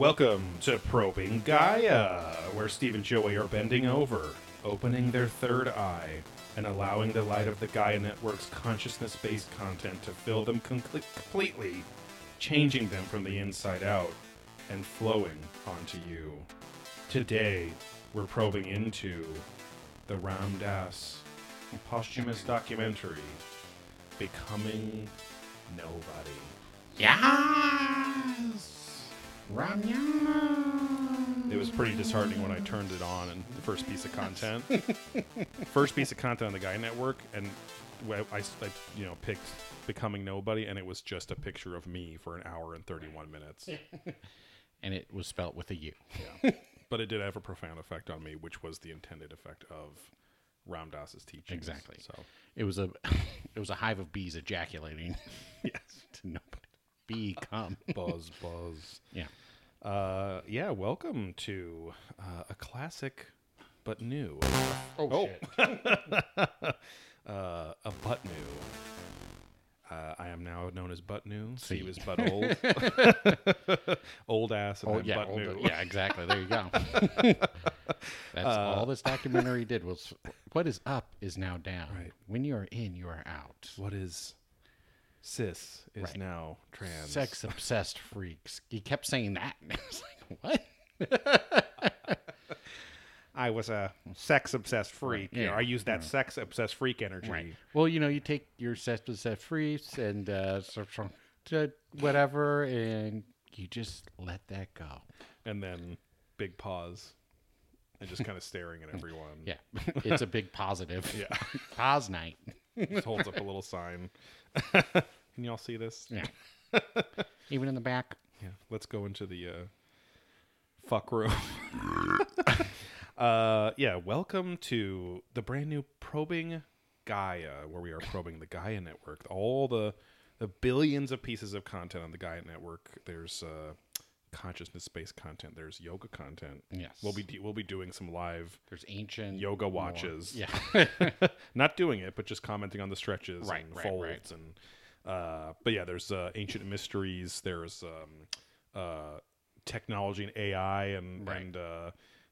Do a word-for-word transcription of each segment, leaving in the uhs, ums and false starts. Welcome to Probing Gaia, where Steve and Joey are bending over, opening their third eye, and allowing the light of the Gaia Network's consciousness-based content to fill them com- completely, changing them from the inside out, and flowing onto you. Today, we're probing into the Ram Dass posthumous documentary, Becoming Nobody. Yes! Ramya! It was pretty disheartening when I turned it on and the first piece of content. first piece of content on the Gaia Network, and I, I, you know, picked Becoming Nobody, and it was just a picture of me for an hour and thirty-one minutes. And it was spelt with a U. Yeah. But it did have a profound effect on me, which was the intended effect of Ram Dass's teachings. Exactly. So it was a it was a hive of bees ejaculating. Yes. To nobody. Become buzz buzz. Yeah. Uh, yeah. Welcome to uh, a classic, but new. Oh, oh. shit. uh, a butt new. Uh, I am now known as butt new. Steve is butt old. Old ass and oh, then yeah, butt new. Yeah. Exactly. There you go. That's uh, all this documentary did was what is up is now down. Right. When you are in, you are out. What is cis is right. now trans. Sex obsessed freaks. He kept saying that. And I was like, what? I was a sex obsessed freak. Right. Yeah. You know, I used that right. sex obsessed freak energy. Right. Well, you know, you take your sex obsessed freaks and uh, whatever, and you just let that go. And then big pause. And just kind of staring at everyone. Yeah. It's a big positive. Yeah. Pause night. Just holds up a little sign. Can y'all see this? Yeah. Even in the back. Yeah. Let's go into the uh, fuck room. uh, yeah. Welcome to the brand new Probing Gaia, where we are probing the Gaia Network. All the, the billions of pieces of content on the Gaia Network. There's... Uh, consciousness-based content. There's yoga content. Yes, we'll be we'll be doing some live. There's ancient yoga watches. More. Yeah, not doing it, but just commenting on the stretches right, and right, folds right. and. Uh, but yeah, there's uh, ancient mysteries. There's um, uh, technology and A I and right. and uh,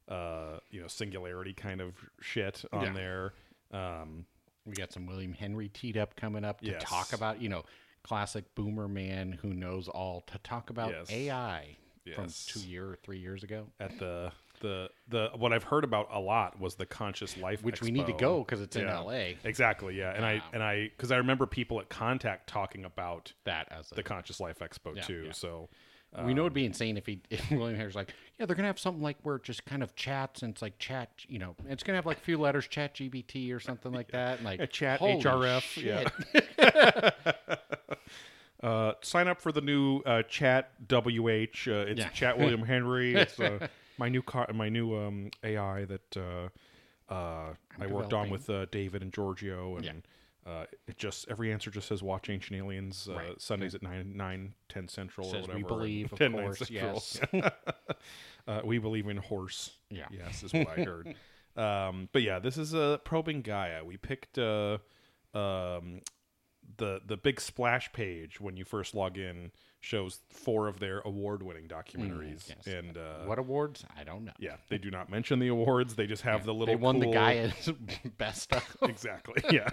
uh, you know singularity kind of shit on yeah. there. Um, we got some William Henry teed up coming up to yes. talk about you know classic boomer man who knows all to talk about yes. A I. Yes. From two year or three years ago, at the the the what I've heard about a lot was the Conscious Life Expo, which we need to go because it's yeah. in L A. Exactly, yeah, and um, I and I because I remember people at Contact talking about that as a, the Conscious Life Expo yeah, too. Yeah. So um, we know it'd be insane if he if William Harris like yeah they're gonna have something like where it just kind of chats and it's like chat you know it's gonna have like a few letters chat G B T or something like that and like a chat H R F shit. Yeah. Uh, sign up for the new uh, chat W H. Uh, it's yeah. Chat William Henry. It's uh, my new car, my new um, A I that uh, uh, I worked on with uh, David and Giorgio, and yeah. uh, it just every answer just says watch Ancient Aliens uh, right. Sundays yeah. at nine nine ten central says, or whatever. We believe, of course, yes. uh, we believe in horse. Yeah, yes, is what I heard. Um, but yeah, this is a uh, Probing Gaia. We picked. Uh, um, The the big splash page when you first log in shows four of their award-winning documentaries. Mm, yes. And uh, what awards? I don't know. Yeah, they do not mention the awards. They just have yeah, the little. They won cool... the Gaia's best stuff. Exactly. Yeah.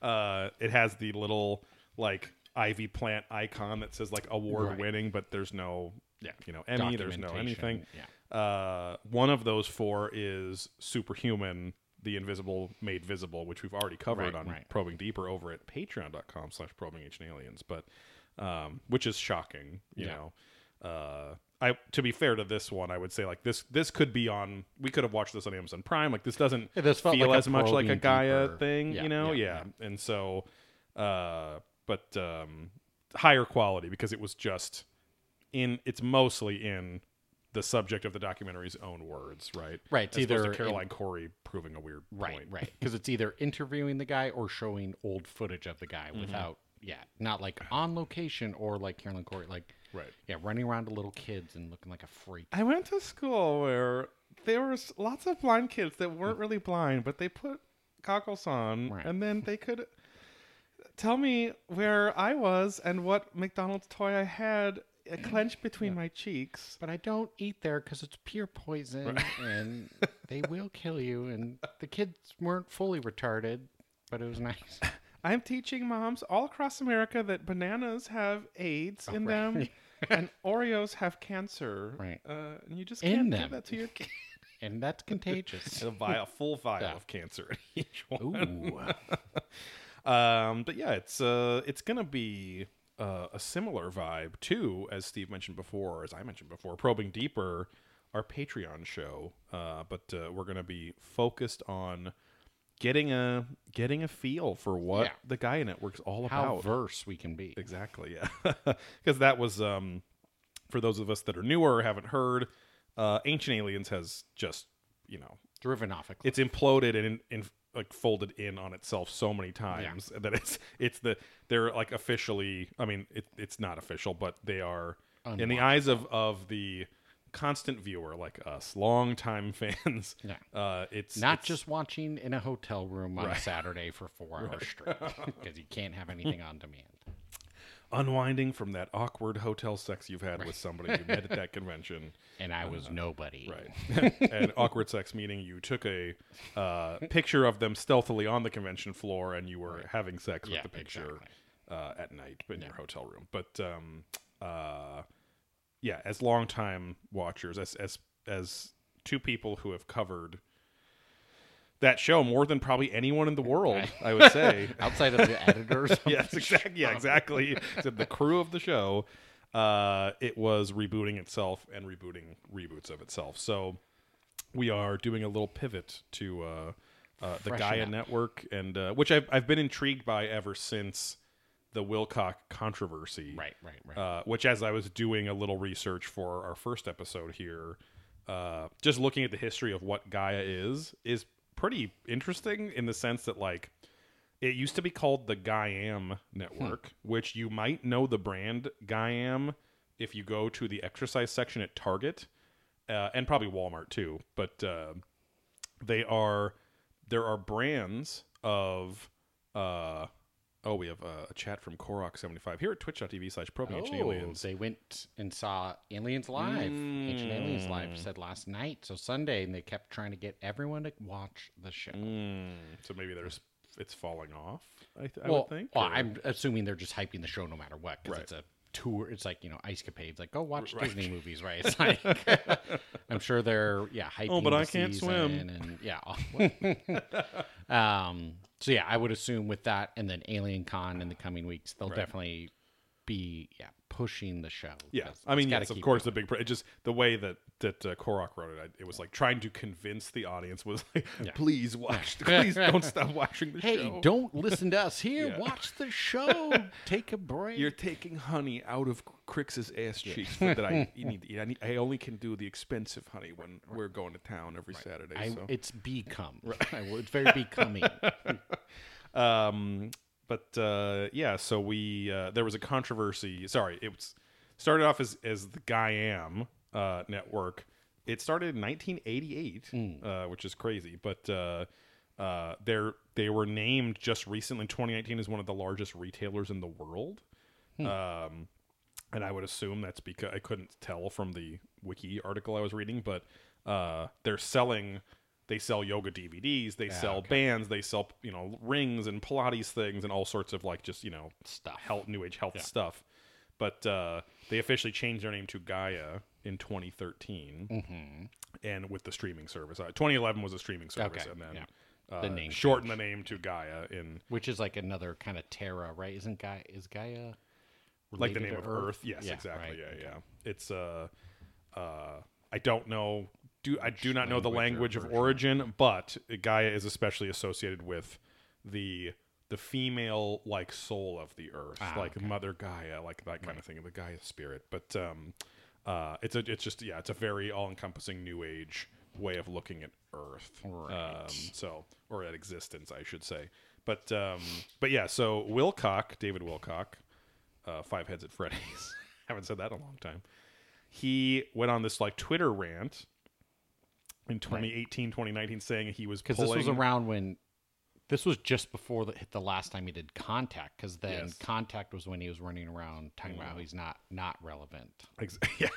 uh, it has the little like ivy plant icon that says like award-winning, right. but there's no yeah you know Emmy. There's no anything. Yeah. Uh, one of those four is Superhuman. The Invisible Made Visible, which we've already covered right, on right. Probing Deeper over at patreon.com slash probing ancient aliens, but um, which is shocking, you yeah. know. Uh, I to be fair to this one, I would say like this this could be on we could have watched this on Amazon Prime. Like this doesn't yeah, this feel like as much like a Gaia deeper. Thing, yeah, you know? Yeah. yeah. yeah. And so uh, but um, higher quality because it was just in it's mostly in the subject of the documentary's own words, right? Right. It's As either to Caroline in, Corey proving a weird right, point. Right, right. Because it's either interviewing the guy or showing old footage of the guy mm-hmm. without, yeah, not like on location or like Caroline Corey, like, right. yeah, running around to little kids and looking like a freak. I went to school where there was lots of blind kids that weren't really blind, but they put goggles on right. and then they could tell me where I was and what McDonald's toy I had a clench between yeah. my cheeks, but I don't eat there because it's pure poison, right. and they will kill you. And the kids weren't fully retarded, but it was nice. I'm teaching moms all across America that bananas have AIDS oh, in right. them, and Oreos have cancer. Right. Uh, and you just can't give that to your kids. And that's contagious. A, vial, a full vial yeah. of cancer in each one. Ooh. um, but yeah, it's uh, it's going to be uh, a similar vibe, too, as Steve mentioned before, or as I mentioned before, Probing Deeper, our Patreon show. Uh, but uh, we're going to be focused on getting a getting a feel for what yeah. the Gaia Network's all about. How verse we can be. Exactly, yeah. Because that was, um, for those of us that are newer or haven't heard, Uh, Ancient Aliens has just, you know, driven off a cliff. It's imploded and in, in, like folded in on itself so many times yeah. that it's it's the they're like officially. I mean, it, it's not official, but they are in the eyes of, of the constant viewer like us, longtime fans. Yeah. Uh, it's not it's, just watching in a hotel room on right. Saturday for four hours right. straight because you can't have anything on demand. Unwinding from that awkward hotel sex you've had right. with somebody you met at that convention. And I was uh, nobody. Right. And awkward sex meaning you took a uh, picture of them stealthily on the convention floor and you were right. having sex yeah, with the picture exactly. uh, at night in yeah. your hotel room. But um, uh, yeah, as longtime watchers, as, as, as two people who have covered that show more than probably anyone in the world, right. I would say. Outside of the editors. yes, exactly. Yeah, exactly. Except the crew of the show, uh, it was rebooting itself and rebooting reboots of itself. So we are doing a little pivot to uh, uh, the Gaia Network, and uh, which I've, I've been intrigued by ever since the Wilcock controversy. Right, right, right. Uh, which, as I was doing a little research for our first episode here, uh, just looking at the history of what Gaia is, is pretty interesting in the sense that, like, it used to be called the Gaiam Network, hmm. which you might know the brand Gaiam if you go to the exercise section at Target uh, and probably Walmart too. But uh, they are there are brands of uh, oh, we have uh, a chat from Korok seventy-five here at twitch dot t v slash probing ancient aliens. They went and saw Aliens Live. Mm. Ancient Aliens Live said last night, so Sunday, and they kept trying to get everyone to watch the show. Mm. So maybe there's it's falling off, I, th- well, I would think. Well, or? I'm assuming they're just hyping the show no matter what, because right. it's a tour. It's like, you know, Icecapades, like, go watch right. Disney movies, right? It's like, I'm sure they're, yeah, hyping the Oh, but the I can't swim. And, yeah. um... So, yeah, I would assume with that and then Alien Con in the coming weeks, they'll right. definitely be yeah, pushing the show. Yeah, I mean, yes, of course, going. the big... Pr- it just the way that, that uh, Korok wrote it, it was like trying to convince the audience was like, yeah. please watch, please don't stop watching the hey, show. Hey, don't listen to us here. yeah. Watch the show. Take a break. You're taking honey out of Crix's ass cheeks yeah. that I need to eat. I, need, I only can do the expensive honey when right. we're going to town every right. Saturday. I, so. It's become. Right. I, it's very becoming. um... But, uh, yeah, so we, uh, there was a controversy. Sorry, it was, started off as, as the Gaiam uh, network. It started in nineteen eighty-eight, mm. uh, which is crazy. But uh, uh, they're, they were named just recently, twenty nineteen, as one of the largest retailers in the world. Hmm. Um, and I would assume that's because I couldn't tell from the wiki article I was reading, but uh, they're selling... They sell yoga D V Ds, they ah, sell okay. bands, they sell, you know, rings and Pilates things and all sorts of, like, just, you know, stuff, health, new age health yeah. stuff. But uh, they officially changed their name to Gaia in twenty thirteen mm-hmm. and with the streaming service. Uh, twenty eleven was a streaming service okay. and then yeah. uh, the name shortened changed. the name to Gaia. in Which is like another kind of Terra, right? Isn't Gaia, is Gaia related like the name to of Earth? Earth? Yes, yeah, exactly. Right? Yeah, okay. yeah. It's, uh, uh, I don't know. Do, I do not know the language of origin, but Gaia is especially associated with the the female, like, soul of the earth, ah, like okay. Mother Gaia, like that kind right. of thing, the Gaia spirit. But um, uh, it's a, it's just yeah, it's a very all encompassing New Age way of looking at Earth, right. um, so or at existence, I should say. But um, but yeah, so Wilcock, David Wilcock, uh, Five Heads at Freddy's. Haven't said that in a long time. He went on this, like, Twitter rant in twenty eighteen, twenty nineteen, saying he was pulling... Because this was around when This was just before the, the last time he did Contact, because then yes. Contact was when he was running around talking mm-hmm. about how he's not not relevant. Ex- yeah.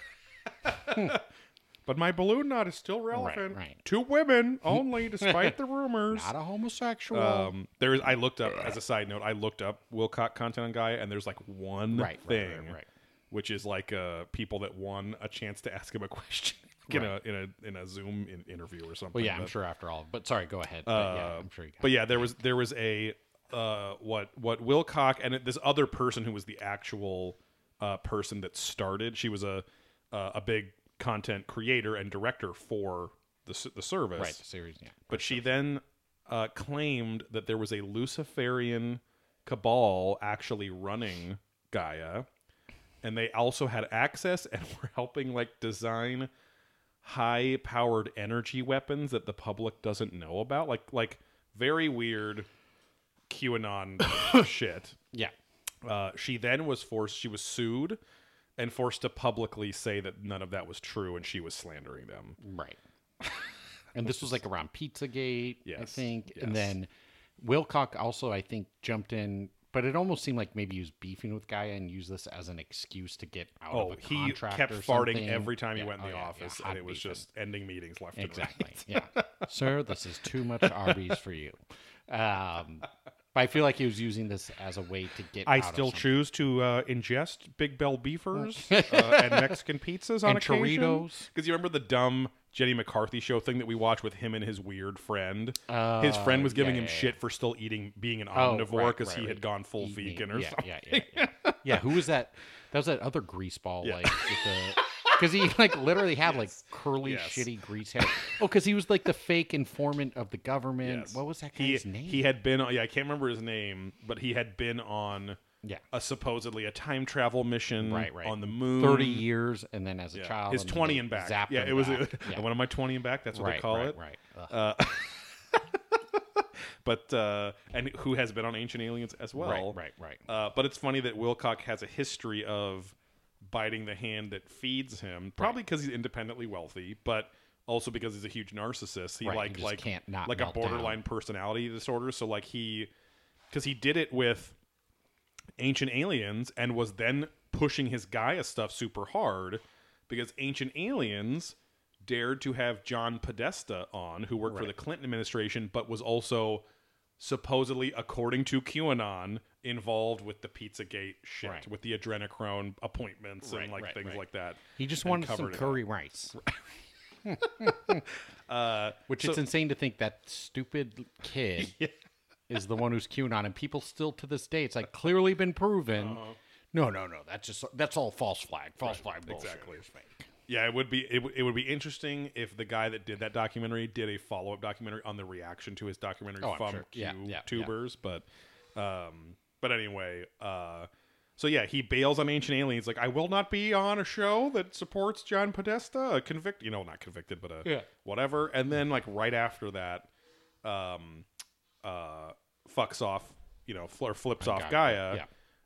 But my balloon knot is still relevant. Right, right. To women only, despite the rumors. Not a homosexual. Um, there is. I looked up, as a side note, I looked up Wilcock content on Gaia, and there's like one right, thing, right, right, right. which is like uh, people that won a chance to ask him a question in, right. a, in a in a Zoom in, interview or something. Well, yeah, but, I'm sure after all. But sorry, go ahead. Uh, but yeah, I'm sure you got but yeah, there was there was a uh, what what Wilcock and this other person who was the actual uh, person that started. She was a uh, a big content creator and director for the the service, right? The series, yeah. But she then uh, claimed that there was a Luciferian cabal actually running Gaia, and they also had access and were helping like design high-powered energy weapons that the public doesn't know about, like like very weird QAnon shit. Yeah. Uh, she then was forced. She was sued. And forced to publicly say that none of that was true and she was slandering them. Right. And this was like around Pizzagate, yes, I think. Yes. And then Wilcock also, I think, jumped in. But it almost seemed like maybe he was beefing with Gaia and used this as an excuse to get out oh, of a contract. He kept or farting something. Every time he yeah, went in the oh, yeah, office. Yeah, and it was beefing. Just ending meetings left exactly. and right. Exactly, yeah. Sir, this is too much Arby's for you. Um But I feel like he was using this as a way to get I out still of choose to uh, ingest Big Bell beefers uh, and Mexican pizzas on and occasion. Churritos. Because you remember the dumb Jenny McCarthy show thing that we watched with him and his weird friend? Uh, his friend was giving yeah, him yeah, shit yeah. for still eating, being an omnivore because oh, right, right, he right. had gone full Eating, vegan or yeah, something. Yeah, yeah, yeah. yeah. yeah, who was that? That was that other greaseball. Yeah. like with the... Because he like literally had yes. like curly, yes. shitty grease hair. Oh, because he was like the fake informant of the government. Yes. What was that guy's he, name? He had been on, yeah, I can't remember his name, but he had been on yeah. a supposedly a time travel mission right, right. on the moon. thirty years and then as a yeah. child. His twenty and back. Yeah, it was back. Yeah. I went on my twenty and back. That's what right, they call right, it. Right, right. Uh, but, uh, and who has been on Ancient Aliens as well. Right, right, right. Uh, but it's funny that Wilcock has a history of biting the hand that feeds him, probably because right. he's independently wealthy, but also because he's a huge narcissist. He right. like he like can't not like a borderline down. personality disorder. So like he, because he did it with Ancient Aliens and was then pushing his Gaia stuff super hard because Ancient Aliens dared to have John Podesta on, who worked right. for the Clinton administration, but was also supposedly, according to QAnon, involved with the Pizzagate shit, right. with the adrenochrome appointments right, and like right, things right. like that. He just wanted some curry up. rice. uh, Which so, it's insane to think that stupid kid yeah. is the one who's QAnon, and people still to this day, it's like clearly been proven. Uh-huh. No, no, no. That's just that's all false flag, false right, flag bullshit. Exactly. Fake. Yeah, it would be it, w- it would be interesting if the guy that did that documentary did a follow up documentary on the reaction to his documentary oh, from sure. yeah, yeah, tubers, yeah. but um, but anyway, uh, so yeah, he bails on Ancient Aliens. Like, I will not be on a show that supports John Podesta, a convict, you know, not convicted, but a yeah. whatever. And then like right after that, um, uh, fucks off, you know, or flips I off Gaia, yeah.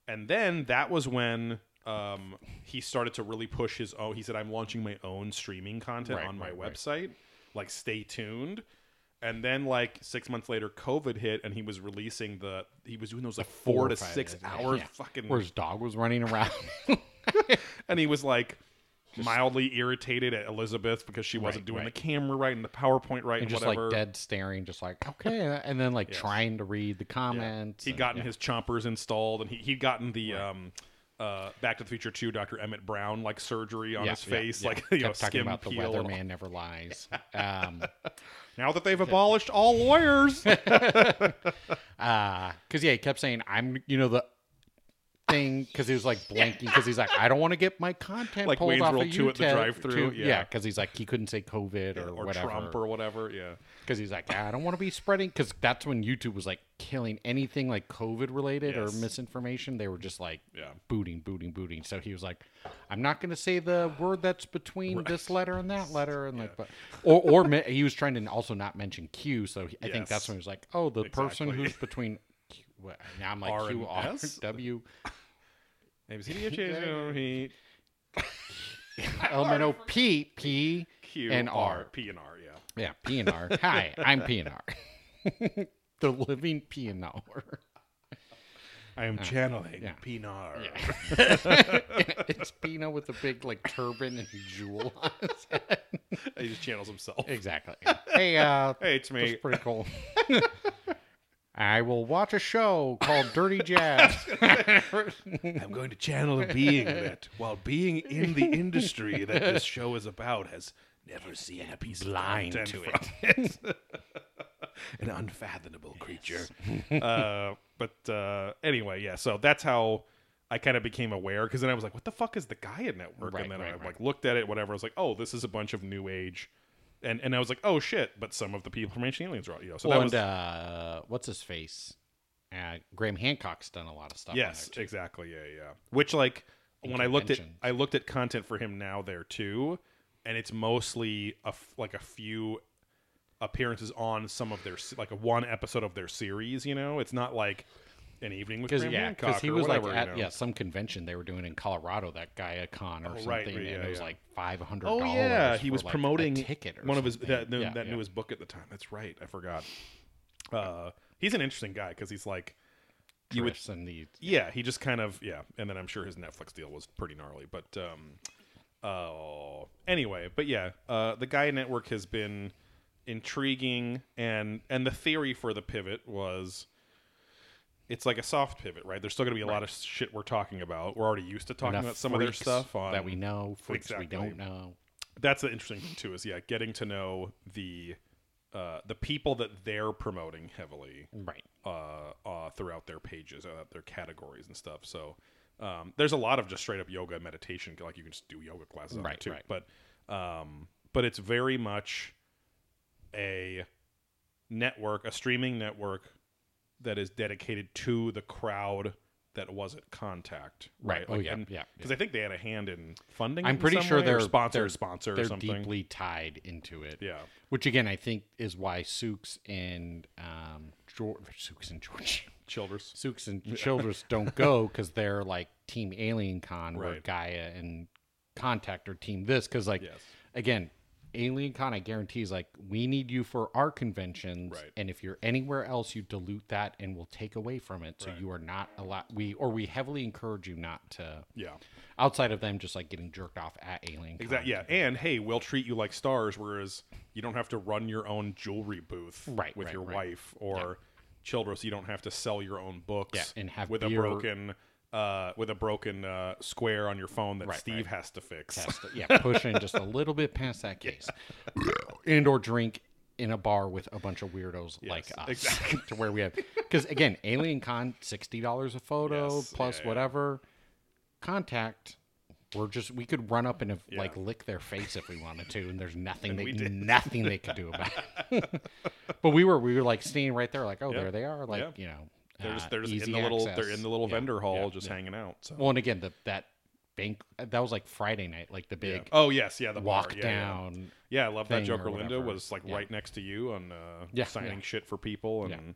and then that was when. Um, he started to really push his own. He said, I'm launching my own streaming content right, on my right, website. Right. Like, stay tuned. And then, like, six months later, COVID hit, and he was releasing the... He was doing those, like, four, four to six days. hour yeah. fucking... Where his dog was running around. And he was, like, just... mildly irritated at Elizabeth because she wasn't right, doing right. the camera right and the PowerPoint right and, and just, whatever. Like, dead staring, just like, okay. And then, like, yes. trying to read the comments. Yeah. He'd and, gotten yeah. his chompers installed, and he, he'd gotten the... Right. um Uh, Back to the Future two, Doctor Emmett Brown, like surgery on yeah, his face, yeah, yeah. like you know, skin about peel. The weatherman never lies. Um, now that they've abolished all lawyers, because uh, yeah, he kept saying, "I'm," you know, the thing because he was like blanking because he's like, "I don't want to get my content like pulled Wayne's off World of two at the drive-through." Yeah, because yeah, he's like, he couldn't say COVID yeah, or, or whatever, Trump or whatever. Yeah, because he's like, I don't want to be spreading because that's when YouTube was like killing anything like COVID related yes. or misinformation. They were just like yeah. booting, booting, booting. So he was like, I'm not going to say the word that's between right. this letter and that letter. And yeah. like, but, or, or me, he was trying to also not mention Q. So he, I yes. think that's when he was like, oh, the exactly. person who's between Q, what, now I'm like R Q, R, W. Maybe C D H A L M N O P, P, Q, and R. P and R, yeah. Yeah, P and R. Hi, I'm P and R. the living P N R. I am channeling uh, yeah. P N R. Yeah. It's Pina with a big like turban and jewel on his head. He just channels himself. Exactly. Hey, uh, hey, it's me. That's pretty cool. I will watch a show called Dirty Jazz. I'm going to channel a being that, while being in the industry that this show is about, has never seen a piece blind of to it. it. An unfathomable creature. Yes. uh, but uh, anyway, yeah, so that's how I kind of became aware, because then I was like, what the fuck is the Gaia Network? Right, and then right, I right. like looked at it, whatever. I was like, oh, this is a bunch of new age. And and I was like, oh shit! But some of the people from Ancient Aliens are, you know. So well, that was and, uh, what's his face? Uh, Graham Hancock's done a lot of stuff. Yes, on exactly. Yeah, yeah. Which like and when I looked at I looked at content for him now there too, and it's mostly a like a few appearances on some of their like a one episode of their series. You know, it's not like an evening with Graham yeah, Hancock because he was whatever, like at you know? yeah some convention they were doing in Colorado, that Gaia Con or oh, something, right, yeah, and yeah, it was yeah. like five hundred dollars. Oh yeah, he was like promoting a ticket or one something. of his that, yeah, that yeah. knew his book at the time. That's right, I forgot. Uh, he's an interesting guy because he's like you would, and the, yeah. yeah, he just kind of yeah, and then I'm sure his Netflix deal was pretty gnarly, but um, uh, anyway, but yeah, uh, the Gaia Network has been intriguing, and and the theory for the pivot was. It's like a soft pivot, right? There's still going to be a right. lot of shit we're talking about. We're already used to talking Enough about some of their stuff. On... That we know, freaks exactly. we don't know. That's the interesting thing, too, is, yeah, getting to know the uh, the people that they're promoting heavily right. uh, uh, throughout their pages, uh, their categories and stuff. So um, there's a lot of just straight-up yoga and meditation. Like, you can just do yoga classes on right, it, too. Right. But, um, but it's very much a network, a streaming network, that is dedicated to the crowd that wasn't Contact, right? right. Like, oh yeah, and, yeah. Because yeah. I think they had a hand in funding. I'm in pretty some sure way, they're sponsor, they're, sponsor, or they're something. deeply tied into it. Yeah, which again I think is why Sooks and um, George, Sooks and George Childers, Sooks and Childers don't go because they're like Team Alien Con, right. where Gaia and Contact are Team this. Because like yes. again. Alien Con, I guarantee, is like, we need you for our conventions, right. and if you're anywhere else, you dilute that and we'll take away from it. So right. you are not allowed. We or we heavily encourage you not to. Yeah. Outside of them, just like getting jerked off at Alien Con. Exactly. Yeah, and hey, we'll treat you like stars, whereas you don't have to run your own jewelry booth right, with right, your right. wife or yeah. children, so you don't have to sell your own books yeah, and have with beer. a broken. Uh, with a broken uh, square on your phone that right, Steve right. has to fix. Has to, yeah, push in just a little bit past that case. Yeah. And or drink in a bar with a bunch of weirdos yes, like us. Exactly. To where we have... Because, again, Alien Con, sixty dollars a photo, yes, plus yeah, yeah. whatever. Contact, we're just... We could run up and have, yeah. like lick their face if we wanted to, and there's nothing, and they, nothing they could do about it. But we were, we were like, standing right there, like, oh, yep. there they are, like, yep. you know... They're just, they're just in the little, they're in the little yeah, vendor hall yeah, just yeah. hanging out. So. Well, and again, the, that bank, that was like Friday night, like the big yeah. oh, yes, yeah, the walk bar. down. Yeah, yeah. yeah, I love that joke where Linda was like yeah. right next to you on uh, yeah, signing yeah. shit for people and yeah.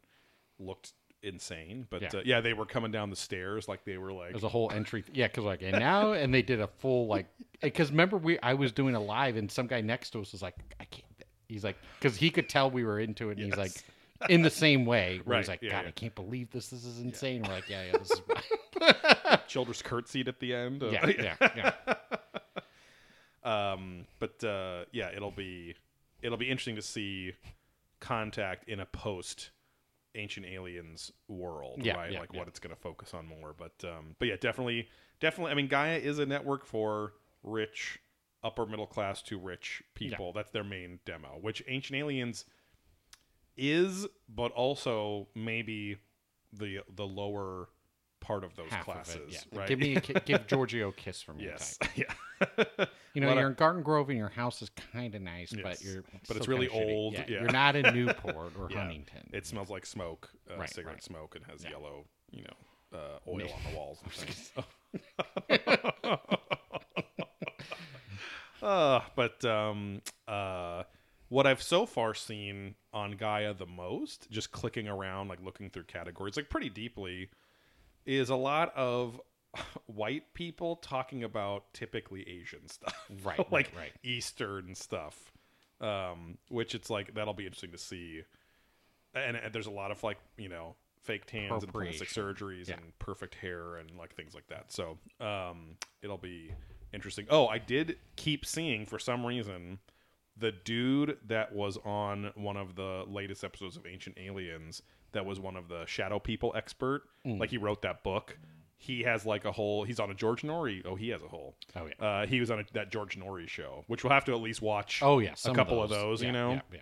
looked insane. But yeah. Uh, yeah, they were coming down the stairs like they were like. There's a whole entry. Yeah, because like, and now, and they did a full like, because remember we I was doing a live and some guy next to us was like, I can't, he's like, because he could tell we were into it and yes. he's like. In the same way, where right. he's like, God, yeah, yeah. I can't believe this. This is insane. Yeah. We're like, yeah, yeah, this is. Childers curtsied at the end. Of... Yeah, yeah, yeah. um, but uh, yeah, it'll be it'll be interesting to see Contact in a post Ancient Aliens world, yeah, right? Yeah, like yeah. what it's going to focus on more. But um, but yeah, definitely, definitely. I mean, Gaia is a network for rich, upper middle class to rich people. Yeah. That's their main demo. Which Ancient Aliens. Is, but also maybe the the lower part of those half classes, of it, yeah. right? Give me a, give Giorgio a kiss from me. Yes, yeah. You know, you're of... in Garden Grove and your house is kind of nice, yes. but you're but still it's really old. Yeah. Yeah. You're not in Newport or yeah. Huntington. It smells like smoke, uh, right, cigarette right. smoke, and has yeah. yellow, you know, uh, oil on the walls and things. uh, but um, uh. What I've so far seen on Gaia the most, just clicking around, like looking through categories, like pretty deeply, is a lot of white people talking about typically Asian stuff. Right, like right, right. Eastern stuff, um, which it's like, that'll be interesting to see and, and there's a lot of like, you know, fake tans and plastic surgeries yeah. and perfect hair and like things like that. So um, it'll be interesting. Oh, I did keep seeing for some reason the dude that was on one of the latest episodes of Ancient Aliens that was one of the shadow people expert. Mm. Like he wrote that book. He has like a whole, he's on a George Noory. Oh, he has a whole. Oh, yeah. Uh, he was on a, that George Noory show, which we'll have to at least watch oh, yeah, a couple of those, of those yeah, you know, yeah, yeah.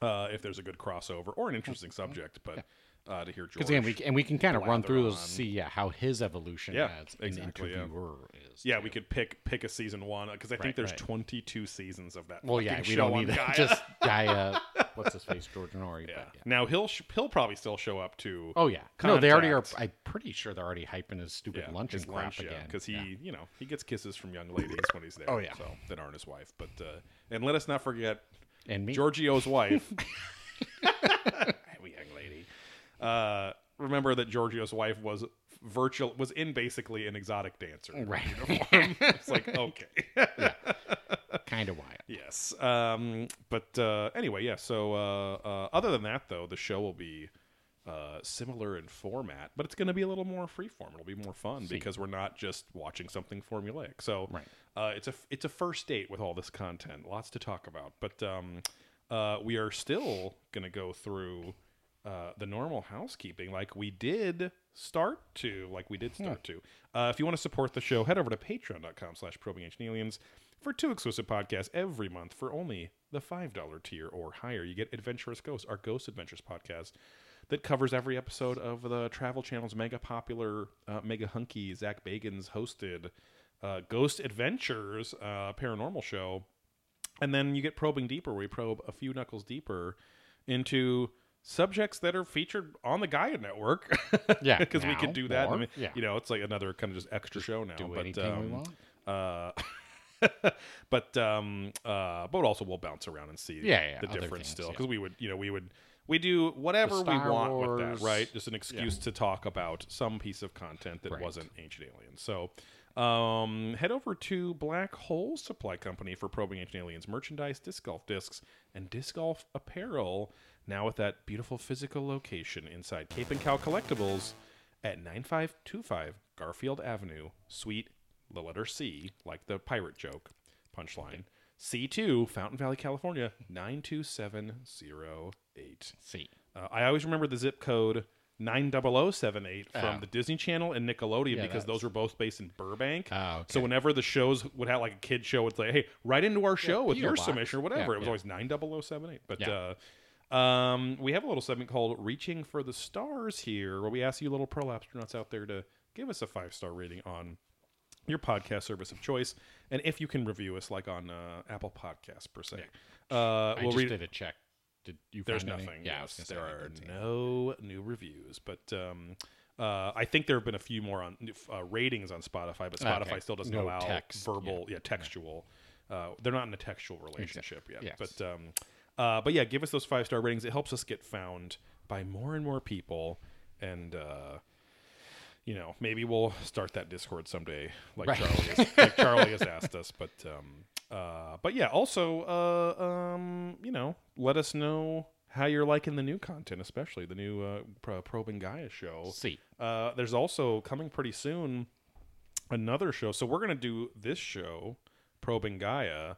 Uh, if there's a good crossover or an interesting subject, but yeah. uh, to hear George. Again, we, and we can kind of run through those on. to see yeah, how his evolution yeah, as exactly, an interviewer yeah. is. Yeah, too. We could pick pick a season one because I right, think there's right. twenty-two seasons of that. Well, yeah, we show don't need Gaia. Just Gaia. What's his face, George Noory. Yeah. yeah. Now he'll sh- he'll probably still show up to. Oh yeah. Contact. No, they already are. I'm pretty sure they're already hyping his stupid yeah, lunch his and lunch, crap yeah, again because he, yeah. you know, he gets kisses from young ladies when he's there. Oh yeah. So that aren't his wife, but uh, and let us not forget and me. Giorgio's wife. We young lady. Uh, remember that Giorgio's wife was virtual was in basically an exotic dancer right. uniform. It's like okay. Yeah. Kind of wild. Yes. Um, but uh, anyway, yeah. So uh, uh, other than that, though, the show will be uh, similar in format, but it's going to be a little more freeform. It'll be more fun See. because we're not just watching something formulaic. So right. uh, it's a it's a first date with all this content. Lots to talk about. But um, uh, we are still going to go through uh, the normal housekeeping like we did start to. Like we did start yeah. to. Uh, if you want to support the show, head over to patreon.com slash probing ancient aliens. For two exclusive podcasts every month for only the five dollars tier or higher, you get Adventurous Ghosts, our Ghost Adventures podcast that covers every episode of the Travel Channel's mega popular, uh, mega hunky, Zach Bagans hosted uh, Ghost Adventures uh, paranormal show. And then you get Probing Deeper, where we probe a few knuckles deeper into subjects that are featured on the Gaia Network. yeah. Because we could do that. I mean, yeah. You know, it's like another kind of just extra show now. Do but, anything um, we want. Uh, but um uh but also we'll bounce around and see yeah, yeah, the difference things, still because yeah. we would you know we would we do whatever we want Wars. with that right just an excuse yeah. to talk about some piece of content that right. wasn't Ancient Aliens. So um head over to Black Hole Supply Company for Probing Ancient Aliens merchandise, disc golf discs and disc golf apparel, now with that beautiful physical location inside Cape and Cow Collectibles at nine five two five Garfield Avenue, Suite the letter C, like the pirate joke punchline. C two, Fountain Valley, California, nine two seven zero eight. C. Uh, I always remember the zip code nine zero zero seven eight from oh. the Disney Channel and Nickelodeon yeah, because that's... those were both based in Burbank. Oh, okay. So whenever the shows would have like a kid show, it's like, hey, write into our show yeah, with your box. submission or whatever. Yeah, it was yeah. always nine zero zero seven eight. But yeah. uh, um, we have a little segment called Reaching for the Stars here where we ask you little pro astronauts out there to give us a five-star rating on your podcast service of choice, and if you can review us, like on uh, Apple Podcasts per se. Yeah. Uh, we'll I just read... did a check. Did you? There's find nothing. Any? Yeah, yes, there are no new reviews, but um, uh, I think there have been a few more on uh, ratings on Spotify, but Spotify okay. still doesn't no allow text. verbal, yeah, yeah textual. Yeah. Uh, they're not in a textual relationship exactly. yet, yes. but um, uh, but yeah, give us those five star ratings. It helps us get found by more and more people, and. Uh, You know, maybe we'll start that Discord someday, like right. Charlie has, like Charlie has asked us. But, um, uh, but yeah. Also, uh, um, you know, let us know how you're liking the new content, especially the new uh, Pro- Probing Gaia show. See, uh, there's also coming pretty soon another show. So we're gonna do this show, Probing Gaia,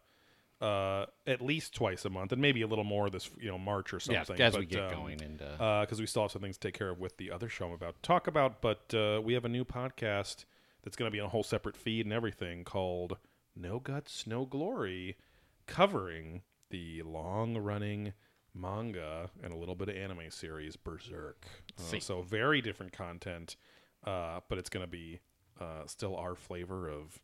uh, at least twice a month, and maybe a little more this, you know, March or something. Yeah, as but, we get um, going, and because uh, uh, we still have some things to take care of with the other show I'm about to talk about. But uh, we have a new podcast that's going to be on a whole separate feed and everything called No Guts, No Glory, covering the long-running manga and a little bit of anime series Berserk. Uh, so very different content, uh, but it's going to be uh, still our flavor of.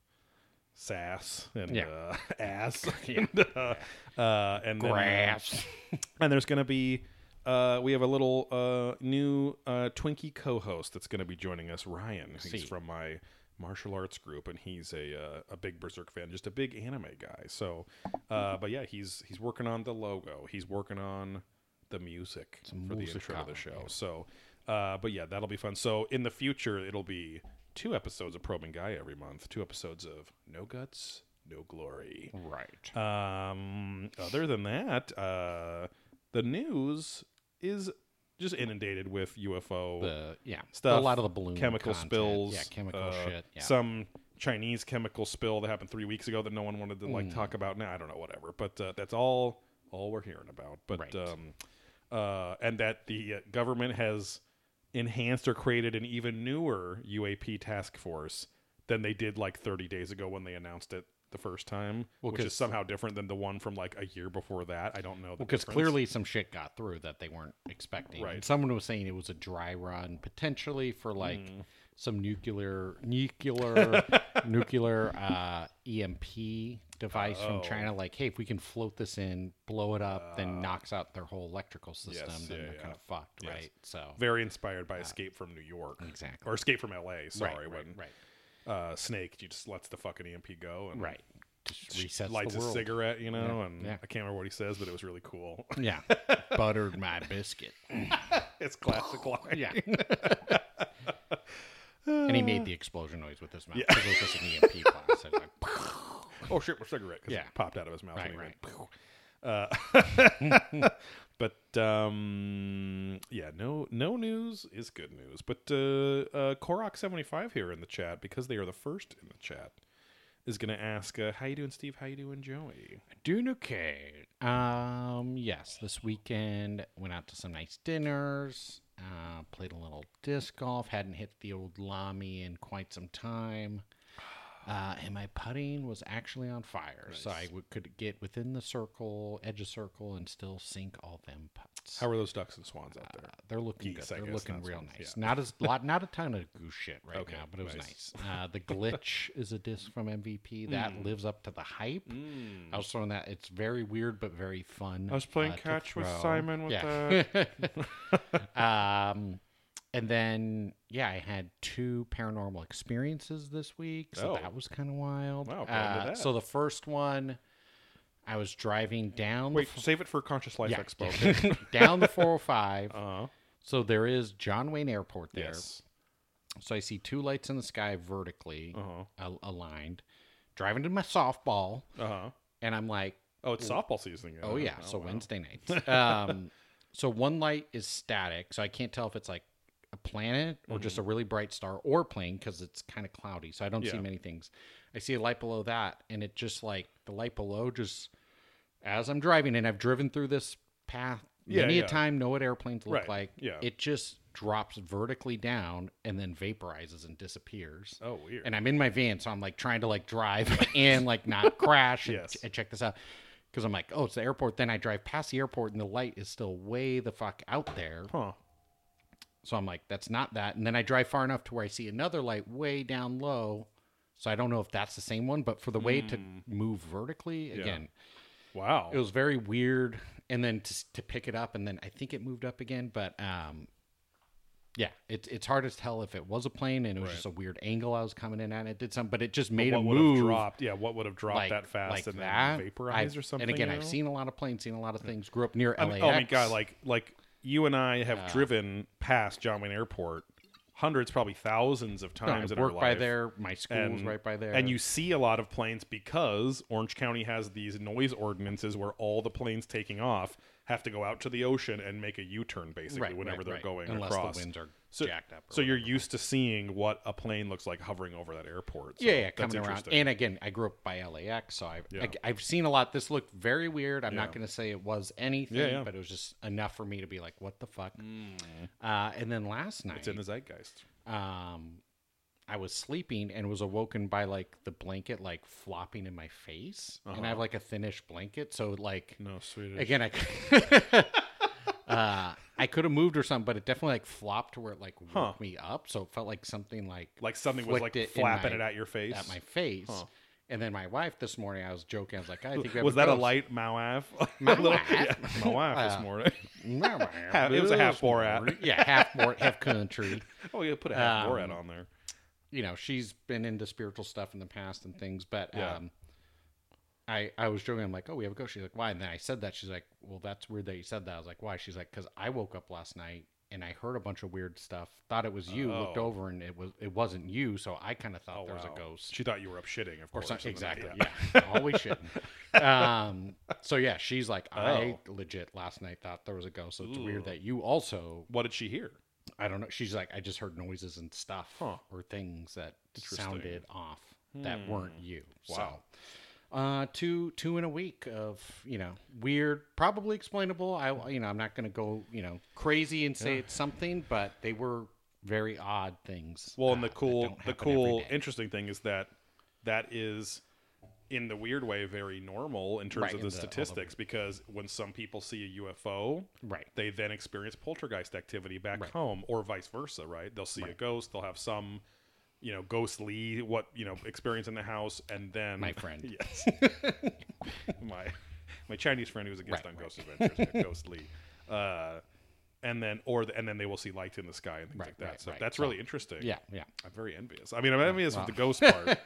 Sass and yeah. uh, ass and, uh, yeah. uh, and grass, then, uh, and there's going to be uh, we have a little uh, new uh, Twinkie co-host that's going to be joining us, Ryan. He's See. from my martial arts group, and he's a uh, a big Berserk fan, just a big anime guy. So, uh, but yeah, he's he's working on the logo, he's working on the music Some for music the intro comic, of the show. Yeah. So, uh, but yeah, that'll be fun. So in the future, it'll be. Two episodes of Probing Gaia every month. Two episodes of No Guts, No Glory. Right. Um, other than that, uh, the news is just inundated with U F O the, yeah. stuff. A lot of the balloon chemical content. spills. Yeah, chemical uh, shit. Yeah. Some Chinese chemical spill that happened three weeks ago that no one wanted to like mm. talk about. Now nah, I don't know, whatever. But uh, that's all all we're hearing about. But right. um, uh, and that the government has enhanced or created an even newer U A P task force than they did like thirty days ago when they announced it the first time, well, which is somehow different than the one from like a year before that. I don't know. Because well, clearly some shit got through that they weren't expecting. Right. And someone was saying it was a dry run, potentially for like mm. some nuclear, nuclear, nuclear uh, E M P device oh. from China. Like, hey, if we can float this in, blow it up, uh, then knocks out their whole electrical system. Yes, then yeah, they're yeah. kind of fucked, yes. right? So very inspired by uh, Escape from New York, exactly, or Escape from L A. Sorry, right, right. When, right. Uh, Snake, he just lets the fucking E M P go and right. resets lights the world. A cigarette, you know, yeah, and yeah. I can't remember what he says, but it was really cool. Yeah. Buttered my biscuit. It's classic line. Yeah. And he made the explosion noise with his mouth. Yeah. It was just an E M P blast. So like, oh, shit, my cigarette. Because yeah. it popped out of his mouth. Right, right. Went, uh, but, um, yeah, no no news is good news. But uh, uh, Korok seventy-five here in the chat, because they are the first in the chat, is going to ask, uh, how you doing, Steve? How you doing, Joey? Doing okay. Um, yes, this weekend went out to some nice dinners, uh, played a little disc golf, hadn't hit the old Lamy in quite some time. Uh, and my putting was actually on fire, nice. so I w- could get within the circle, edge of circle, and still sink all them putts. How are those ducks and swans out there? Uh, they're looking Geese, good. I they're guess, looking real swans, nice. Yeah. Not as lot, not a ton of goose shit right okay, now, but it was nice. nice. Uh, the Glitch is a disc from M V P that mm. lives up to the hype. Mm. I was throwing that. It's very weird but very fun. I was playing uh, catch with Simon with yeah. that. um. And then, yeah, I had two paranormal experiences this week, so oh. that was kind of wild. Wow, uh, that. So the first one, I was driving down... Wait, f- save it for Conscious Life yeah. Expo. Down the four oh five. Uh-huh. So there is John Wayne Airport there. Yes. So I see two lights in the sky vertically uh-huh. al- aligned, driving to my softball, uh-huh. and I'm like... Oh, it's well, softball season again. Oh, yeah, oh, so wow. Wednesday nights. Um, so one light is static, so I can't tell if it's like a planet or mm-hmm. just a really bright star or plane because it's kind of cloudy, so I don't yeah. see many things. I see a light below that, and it just like the light below, just as I'm driving, and I've driven through this path yeah, many yeah. a time, know what airplanes look right. like. Yeah, it just drops vertically down and then vaporizes and disappears. Oh, weird. And I'm in my van, so I'm like trying to like drive and like not crash. Yes. And, and check this out. Because I'm like, oh, it's the airport. Then I drive past the airport, and the light is still way the fuck out there. Huh. So I'm like, that's not that. And then I drive far enough to where I see another light way down low. So I don't know if that's the same one, but for the way mm. to move vertically, again. Yeah. Wow. It was very weird. And then to, to pick it up, and then I think it moved up again. But um, yeah, it, it's hard to tell if it was a plane and it was right. just a weird angle I was coming in at. It did something, but it just made a move. Dropped, yeah, what would have dropped like, that fast like and that. Then vaporized I've, or something? And again, you know? I've seen a lot of planes, seen a lot of things. Grew up near L A X. I mean, oh, my God. Like, like. You and I have uh, driven past John Wayne Airport hundreds, probably thousands of times no, in our life. I work by there. My school's right by there. And you see a lot of planes because Orange County has these noise ordinances where all the planes taking off have to go out to the ocean and make a U-turn, basically, right, whenever right, they're right. going Unless across. Unless the winds are so, jacked up. So whatever. You're used to seeing what a plane looks like hovering over that airport. So yeah, yeah, coming around. And again, I grew up by L A X, so I've, yeah. I, I've seen a lot. This looked very weird. I'm yeah. not going to say it was anything, yeah, yeah. but it was just enough for me to be like, what the fuck? Mm. Uh, and then last night... It's in the zeitgeist. Um, I was sleeping and was awoken by like the blanket like flopping in my face, uh-huh. and I have like a thinnish blanket, so like no Swedish again. I uh, I could have moved or something, but it definitely like flopped to where it like woke huh. me up, so it felt like something like like something was like it flapping my, it at your face at my face. Huh. And then my wife this morning, I was joking. I was like, I think I was that a light Mauaf? My wife, yeah, my wife this morning. Uh, half, it was a half Borat. Yeah, half Borat, half country. Oh yeah, put a half um, Borat on there. You know, she's been into spiritual stuff in the past and things, but yeah. um, I I was joking. I'm like, oh, we have a ghost. She's like, why? And then I said that. She's like, well, that's weird that you said that. I was like, why? She's like, because I woke up last night and I heard a bunch of weird stuff, thought it was you, oh. looked over, and it was it wasn't you, so I kind of thought oh, there was wow. a ghost. She thought you were up shitting, of course. Or so, exactly, like yeah. Always shitting. Um, so, yeah, she's like, oh. I legit last night thought there was a ghost, so it's Ooh. weird that you also... What did she hear? I don't know. She's like, I just heard noises and stuff huh. or things that sounded off hmm. that weren't you. Wow. So, Uh, two, two in a week of, you know, weird, probably explainable. I, you know, I'm not going to go, you know, crazy and say yeah. it's something, but they were very odd things. Well, uh, and the cool, the cool, interesting thing is that that is in the weird way, very normal in terms right, of the, the statistics, the... because when some people see a U F O, right. they then experience poltergeist activity back right. home or vice versa, right? They'll see right. a ghost. They'll have some, you know, ghostly, what, you know, experience in the house, and then... My friend. Yes. my my Chinese friend who was a guest right, on right. Ghost Adventures, yeah, ghostly. Uh, and then, or, the, and then they will see lights in the sky and things right, like that. Right, so right. that's so, really interesting. Yeah, yeah. I'm very envious. I mean, I'm envious well. of the ghost part.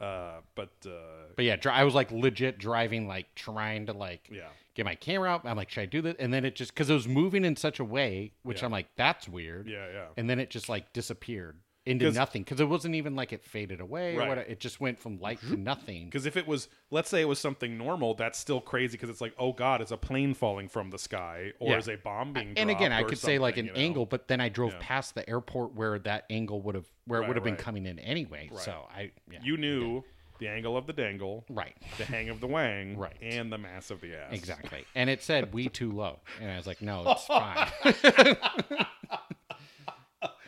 uh, but... Uh, but yeah, dri- I was, like, legit driving, like, trying to, like, yeah. get my camera out. I'm like, should I do this? And then it just... Because it was moving in such a way, which yeah. I'm like, that's weird. Yeah, yeah. And then it just, like, disappeared. Into nothing, because it wasn't even like it faded away. Right. Or what, it just went from light to nothing. Because if it was, let's say it was something normal, that's still crazy because it's like, oh God, is a plane falling from the sky or yeah. is a bomb being dropped? And again, I could say like an you know? angle, but then I drove yeah. past the airport where that angle would have, where right, it would have right. been coming in anyway. Right. So I, yeah, you knew yeah. the angle of the dangle, right? The hang of the wang, right? And the mass of the ass, exactly. And it said we too low, and I was like, no, it's fine.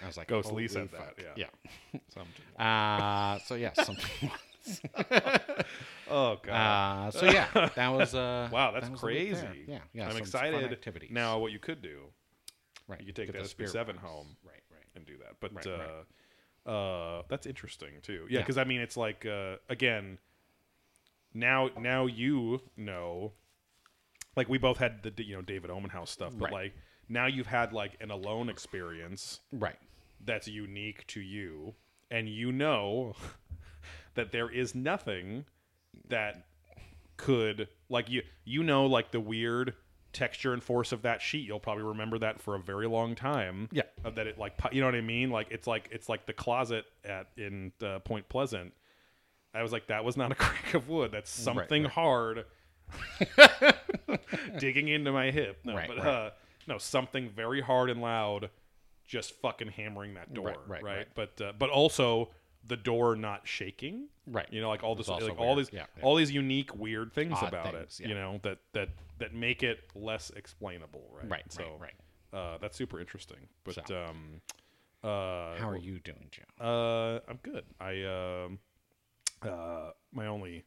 I was like, Ghost Lee said fuck. that. Yeah. yeah. Something. Uh, so, yeah, something was. oh, God. Uh, so, yeah, that was. Uh, wow, that's that was crazy. Yeah, yeah. I'm excited. Now, what you could do, right? You could take the S P seven home right, right. and do that. But right, uh, right. Uh, that's interesting, too. Yeah, because, yeah. I mean, it's like, uh, again, now now you know, like, we both had the, you know, David Omenhouse stuff, but, right. like, now you've had like an alone experience, right? That's unique to you, and you know that there is nothing that could like you. You know, like the weird texture and force of that sheet. You'll probably remember that for a very long time. Yeah, of that it like you know what I mean. Like it's like it's like the closet at in uh, Point Pleasant. I was like, that was not a crack of wood. That's something right, right. hard digging into my hip. No, right, but. Right. Uh, No, something very hard and loud, just fucking hammering that door, right? right, right? right. But uh, but also the door not shaking, right? You know, like all this, like weird. all these, yeah, yeah. all these unique, weird things Odd about things, it, yeah. you know, that that that make it less explainable, right? Right. So right, right. Uh, that's super interesting. But so, um, uh, how are you doing, Joe? Uh, I'm good. I um, uh, uh, my only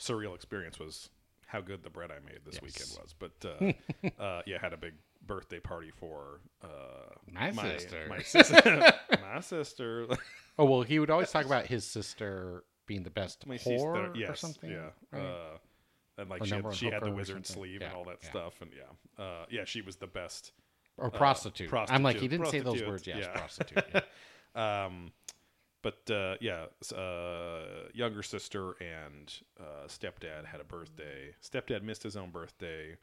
surreal experience was how good the bread I made this yes. weekend was. But uh, uh, yeah, had a big. birthday party for uh, my, my sister. My sister. my sister. Oh, well, he would always talk about his sister being the best my whore sister, yes, or something. Yeah. Right? Uh, and like or she had, she had the wizard sleeve yeah, and all that yeah. stuff. And yeah. Uh, yeah, she was the best. Or prostitute. Uh, prostitute. I'm like, he didn't prostitute. say those words. Yes, yeah. prostitute. Yeah. um, but uh, yeah, uh, younger sister and uh, stepdad had a birthday. Stepdad missed his own birthday.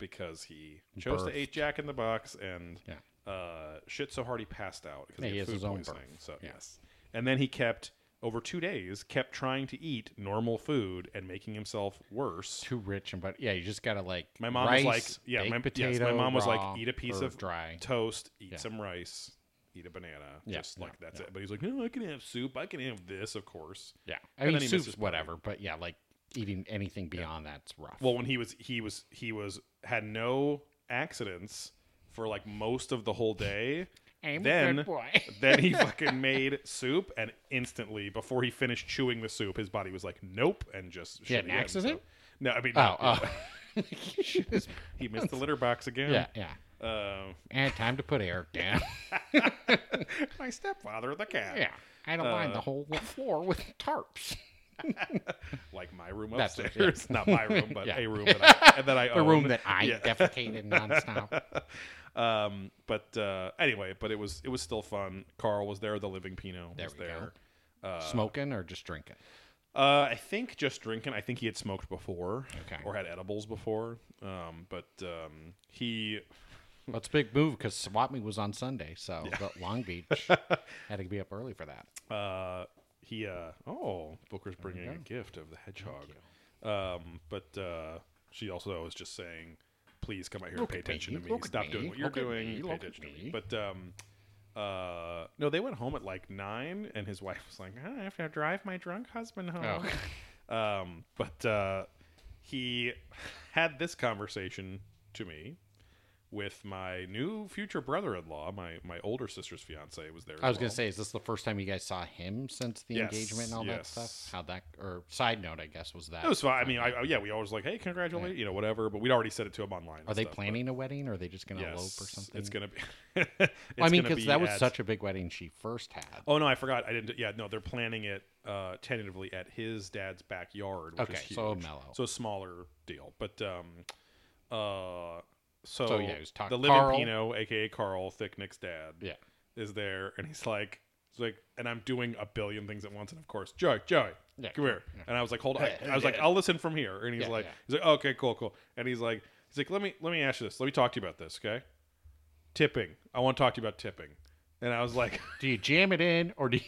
Because he chose birthed. to eat Jack in the Box and yeah. uh, shit so hard he passed out because yeah, he had he food poisoning. So yeah. yes, and then he kept over two days kept trying to eat normal food and making himself worse. Too rich and but yeah, you just gotta like. My mom rice, was like, yeah, my, potato, yes, my mom was like, eat a piece of dry toast, eat yeah. some rice, eat a banana, yeah, just yeah, like that's yeah. it. But he's like, no, I can have soup, I can have this, of course. Yeah, I and mean he soup's whatever, but yeah, like. Eating anything beyond yeah. that's rough. Well, when he was, he was, he was, had no accidents for like most of the whole day. I'm then, a good boy. Then he fucking made soup, and instantly, before he finished chewing the soup, his body was like, nope, and just shit. An accident? So, no, I mean, oh, no, oh. he missed the litter box again. Yeah, yeah. Um, and time to put Eric down. My stepfather, the cat. Yeah, I don't uh, mind the whole floor with tarps. Like my room upstairs. That's it, yeah. Not my room, but yeah. a room that I, that I own. The room that I yeah. defecated nonstop. Um, but uh, anyway, but it was it was still fun. Carl was there. The living Pinot there was there. Uh, smoking or just drinking? Uh, I think just drinking. I think he had smoked before okay. or had edibles before. Um, but um, he Well, it's a big move because Swap Meet was on Sunday, so yeah. Long Beach had to be up early for that. Uh, he, uh, oh, Booker's bringing a gift of the hedgehog. Um, but uh, she also is just saying, please come out here look and pay attention me. to me. Look Stop me. doing what you're look doing. Me. Pay look attention me. to me. But um, uh, no, they went home at like nine, and his wife was like, I have to drive my drunk husband home. Oh. um, but uh, he had this conversation to me with my new future brother-in-law. My my older sister's fiance was there. I was well. going to say, is this the first time you guys saw him since the yes, engagement and all yes. that stuff? How that, or side note, I guess, was that? It was fine. I mean, I, yeah, we always like, hey, congratulate, yeah. you know, whatever. But we'd already said it to him online. Are they stuff, planning a wedding, or are they just going to yes, elope or something? It's going to be. Well, I mean, because be that was at, such a big wedding she first had. Oh no, I forgot. I didn't. Yeah, no, they're planning it uh, tentatively at his dad's backyard. Which okay, is huge. so mellow, so a smaller deal, but um, uh. So, so yeah, was talk- the living Pino, a k a. Carl, Thick Nick's dad, yeah. is there, and he's like, he's like, and I'm doing a billion things at once, and of course, Joey, Joey, yeah. come here. Yeah. And I was like, hold on. I, I was like, I'll listen from here. And he's yeah, like, yeah. he's like, okay, cool, cool. And he's like, he's like, let me, let me ask you this. Let me talk to you about this, okay? Tipping. I want to talk to you about tipping. And I was like, do you jam it in, or do you,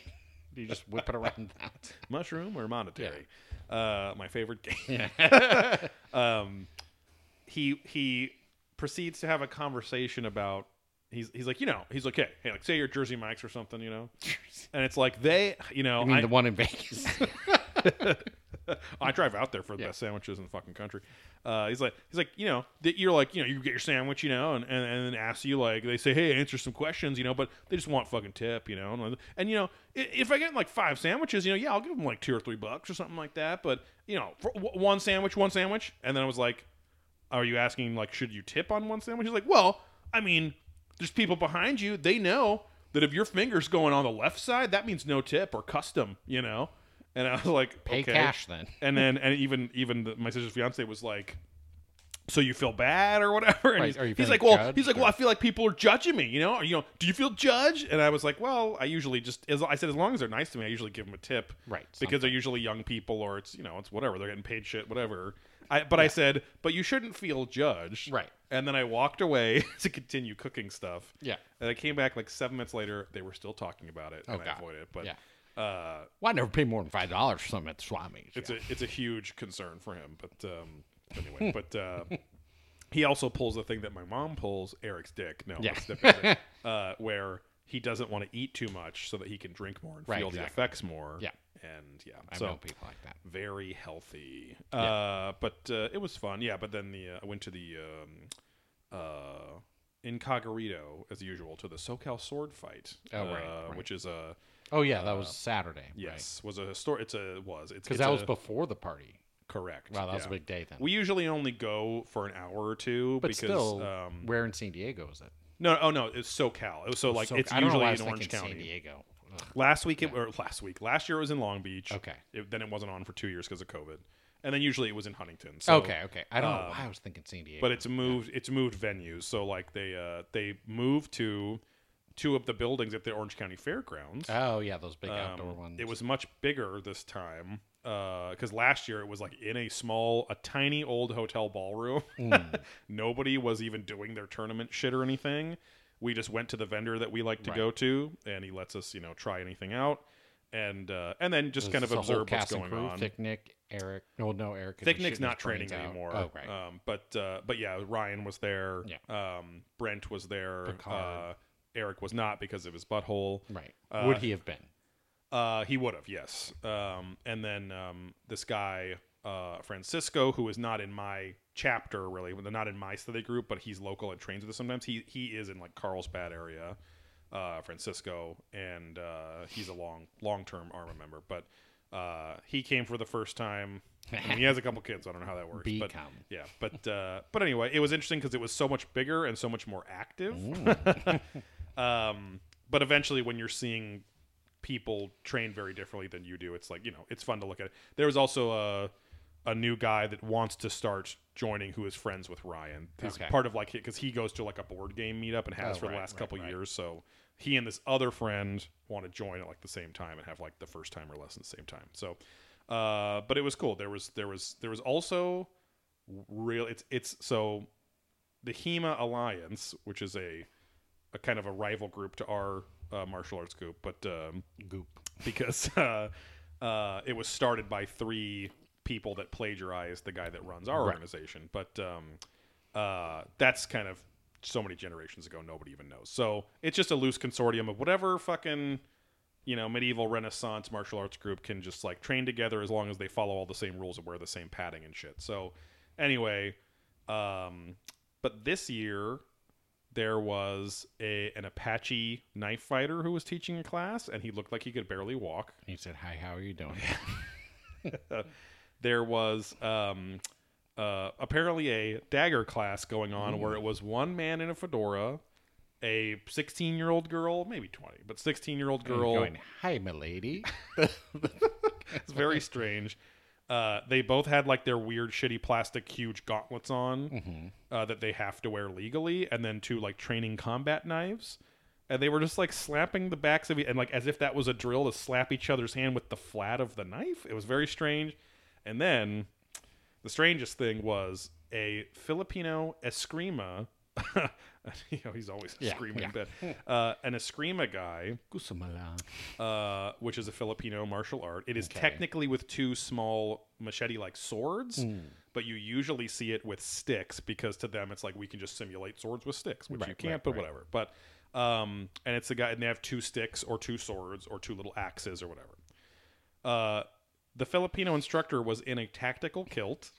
do you just whip it around out? Mushroom or monetary? Yeah. Uh, my favorite game. Yeah. um, he he. proceeds to have a conversation about he's he's like you know he's like hey, hey like say you're Jersey Mike's or something, you know, and it's like they you know you mean I mean the one in Vegas. I drive out there for the yeah. best sandwiches in the fucking country. Uh, he's like he's like you know that you're like you know you get your sandwich, you know, and, and and then ask you like they say hey answer some questions, you know, but they just want fucking tip, you know, and, and you know if I get like five sandwiches, you know, yeah I'll give them like two or three bucks or something like that, but you know for one sandwich one sandwich, and then I was like, are you asking, like, should you tip on one sandwich? He's like, well, I mean, there's people behind you. They know that if your finger's going on the left side, that means no tip or custom, you know? And I was like, pay okay. cash then. And then, and even even the, my sister's fiance was like, so you feel bad or whatever? And right. he's, are you he's like, well, he's like, or? well, I feel like people are judging me, you know? Or, you know, do you feel judged? And I was like, well, I usually just, as I said, as long as they're nice to me, I usually give them a tip. Right. Because something. They're usually young people, or it's, you know, it's whatever. They're getting paid shit, whatever. I, but yeah. I said, but you shouldn't feel judged. Right. And then I walked away to continue cooking stuff. Yeah. And I came back like seven minutes later. They were still talking about it. Oh, and God. I avoided it. But, yeah. uh, well, I never pay more than five dollars for something at Swap Meet. It's, yeah. a, it's a huge concern for him. But um, anyway, but uh, he also pulls the thing that my mom pulls, Eric's dick. No, yeah. That's uh, where he doesn't want to eat too much so that he can drink more and right, feel exactly. the effects more. Yeah. And yeah, I so know people like that. Very healthy. Yeah. Uh, but uh, it was fun. Yeah, but then the uh, I went to the um, uh, Incognito as usual to the SoCal Sword Fight. Oh right, uh, right. which is a oh yeah, that uh, was Saturday. Yes, right. was a histor- It's a was it's because that was a, before the party. Correct. Wow, that yeah. was a big day then. We usually only go for an hour or two, but because, still, um, where in San Diego is it? No, oh no, it's SoCal. It was so like so, it's I usually in Orange County, San Diego. Ugh. Last week, yeah. it, or last week, last year it was in Long Beach. Okay. It, then it wasn't on for two years because of COVID, and then usually it was in Huntington. So, okay, okay. I don't uh, know why I was thinking San Diego, but it's moved. Yeah. It's moved venues. So like they uh, they moved to two of the buildings at the Orange County Fairgrounds. Oh yeah, those big um, outdoor ones. It was much bigger this time because uh, last year it was like in a small, a tiny old hotel ballroom. Mm. Nobody was even doing their tournament shit or anything. We just went to the vendor that we like to right. go to, and he lets us, you know, try anything out, and uh, and then just kind of observe what's going crew, on. Thick Nick, Eric, no, no, Eric. Thick Nick's not training anymore. Oh, right. Um, but uh, but yeah, Ryan was there. Yeah. Um, Brent was there. Uh, Eric was not because of his butthole. Right. Uh, would he have been? Uh, he would have. Yes. Um, and then um, this guy uh, Francisco, who is not in my chapter really, they're not in my study group, but he's local and trains with us sometimes. He he is in like Carlsbad area, uh, Francisco, and uh, he's a long long term ARMA member. But uh, he came for the first time. I mean, he has a couple kids. So I don't know how that works. Become. But yeah, but uh, but anyway, it was interesting because it was so much bigger and so much more active. um, but eventually, when you're seeing people train very differently than you do, it's like you know, it's fun to look at it. There was also a. a new guy that wants to start joining who is friends with Ryan. He's okay. part of like, because he goes to like a board game meetup and has oh, for right, the last right, couple right. years. So he and this other friend want to join at like the same time and have like the first time or lesson at the same time. So, uh, but it was cool. There was, there was, there was also real, it's, it's so the HEMA Alliance, which is a, a kind of a rival group to our uh, martial arts group, but um, goop because uh, uh, it was started by three people that plagiarized the guy that runs our right. organization. But um, uh, that's kind of so many generations ago, nobody even knows. So it's just a loose consortium of whatever fucking, you know, medieval Renaissance martial arts group can just like train together as long as they follow all the same rules and wear the same padding and shit. So anyway, um, but this year there was a an Apache knife fighter who was teaching a class, and he looked like he could barely walk. He said, "Hi, how are you doing?" There was um, uh, apparently a dagger class going on Ooh. Where it was one man in a fedora, a sixteen-year-old girl, maybe twenty, but sixteen-year-old girl. Going, "Hi, milady." It's very strange. Uh, they both had like their weird, shitty plastic huge gauntlets on mm-hmm. uh, that they have to wear legally, and then two like training combat knives. And they were just like slapping the backs of each, and like as if that was a drill to slap each other's hand with the flat of the knife. It was very strange. And then the strangest thing was a Filipino eskrima. You know, he's always screaming, yeah, yeah. but uh, an eskrima guy, uh, which is a Filipino martial art. It is okay. technically with two small machete-like swords, mm. but you usually see it with sticks because to them it's like we can just simulate swords with sticks, which right, you can't, right, but right. whatever. But um, and it's a guy, and they have two sticks or two swords or two little axes or whatever. Uh, the Filipino instructor was in a tactical kilt,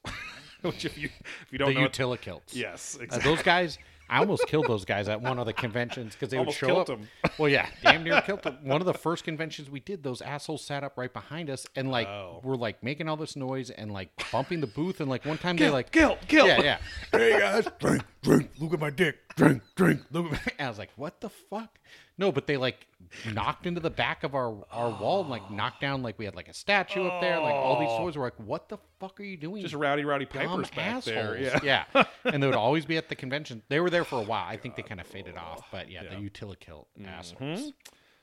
which if you if you don't the know utila it, kilts, yes, exactly. Uh, those guys. I almost killed those guys at one of the conventions because they almost would show up. Them. Well, yeah, damn near killed them. One of the first conventions we did, those assholes sat up right behind us and like oh. were like making all this noise and like bumping the booth. And like one time kill, they like kill, kill. Yeah, yeah. Hey guys, drink, drink. Look at my dick. Drink, drink. Look at my. And I was like, what the fuck? No, but they like knocked into the back of our, our oh. wall and like knocked down like we had like a statue oh. up there. Like all these toys were like, what the fuck are you doing? Just rowdy, rowdy pipers back assholes. There. Yeah. yeah. And they would always be at the convention. They were there for a while. I think God. They kind of faded oh. off, but yeah, yeah. the utilikilt mm-hmm. assholes.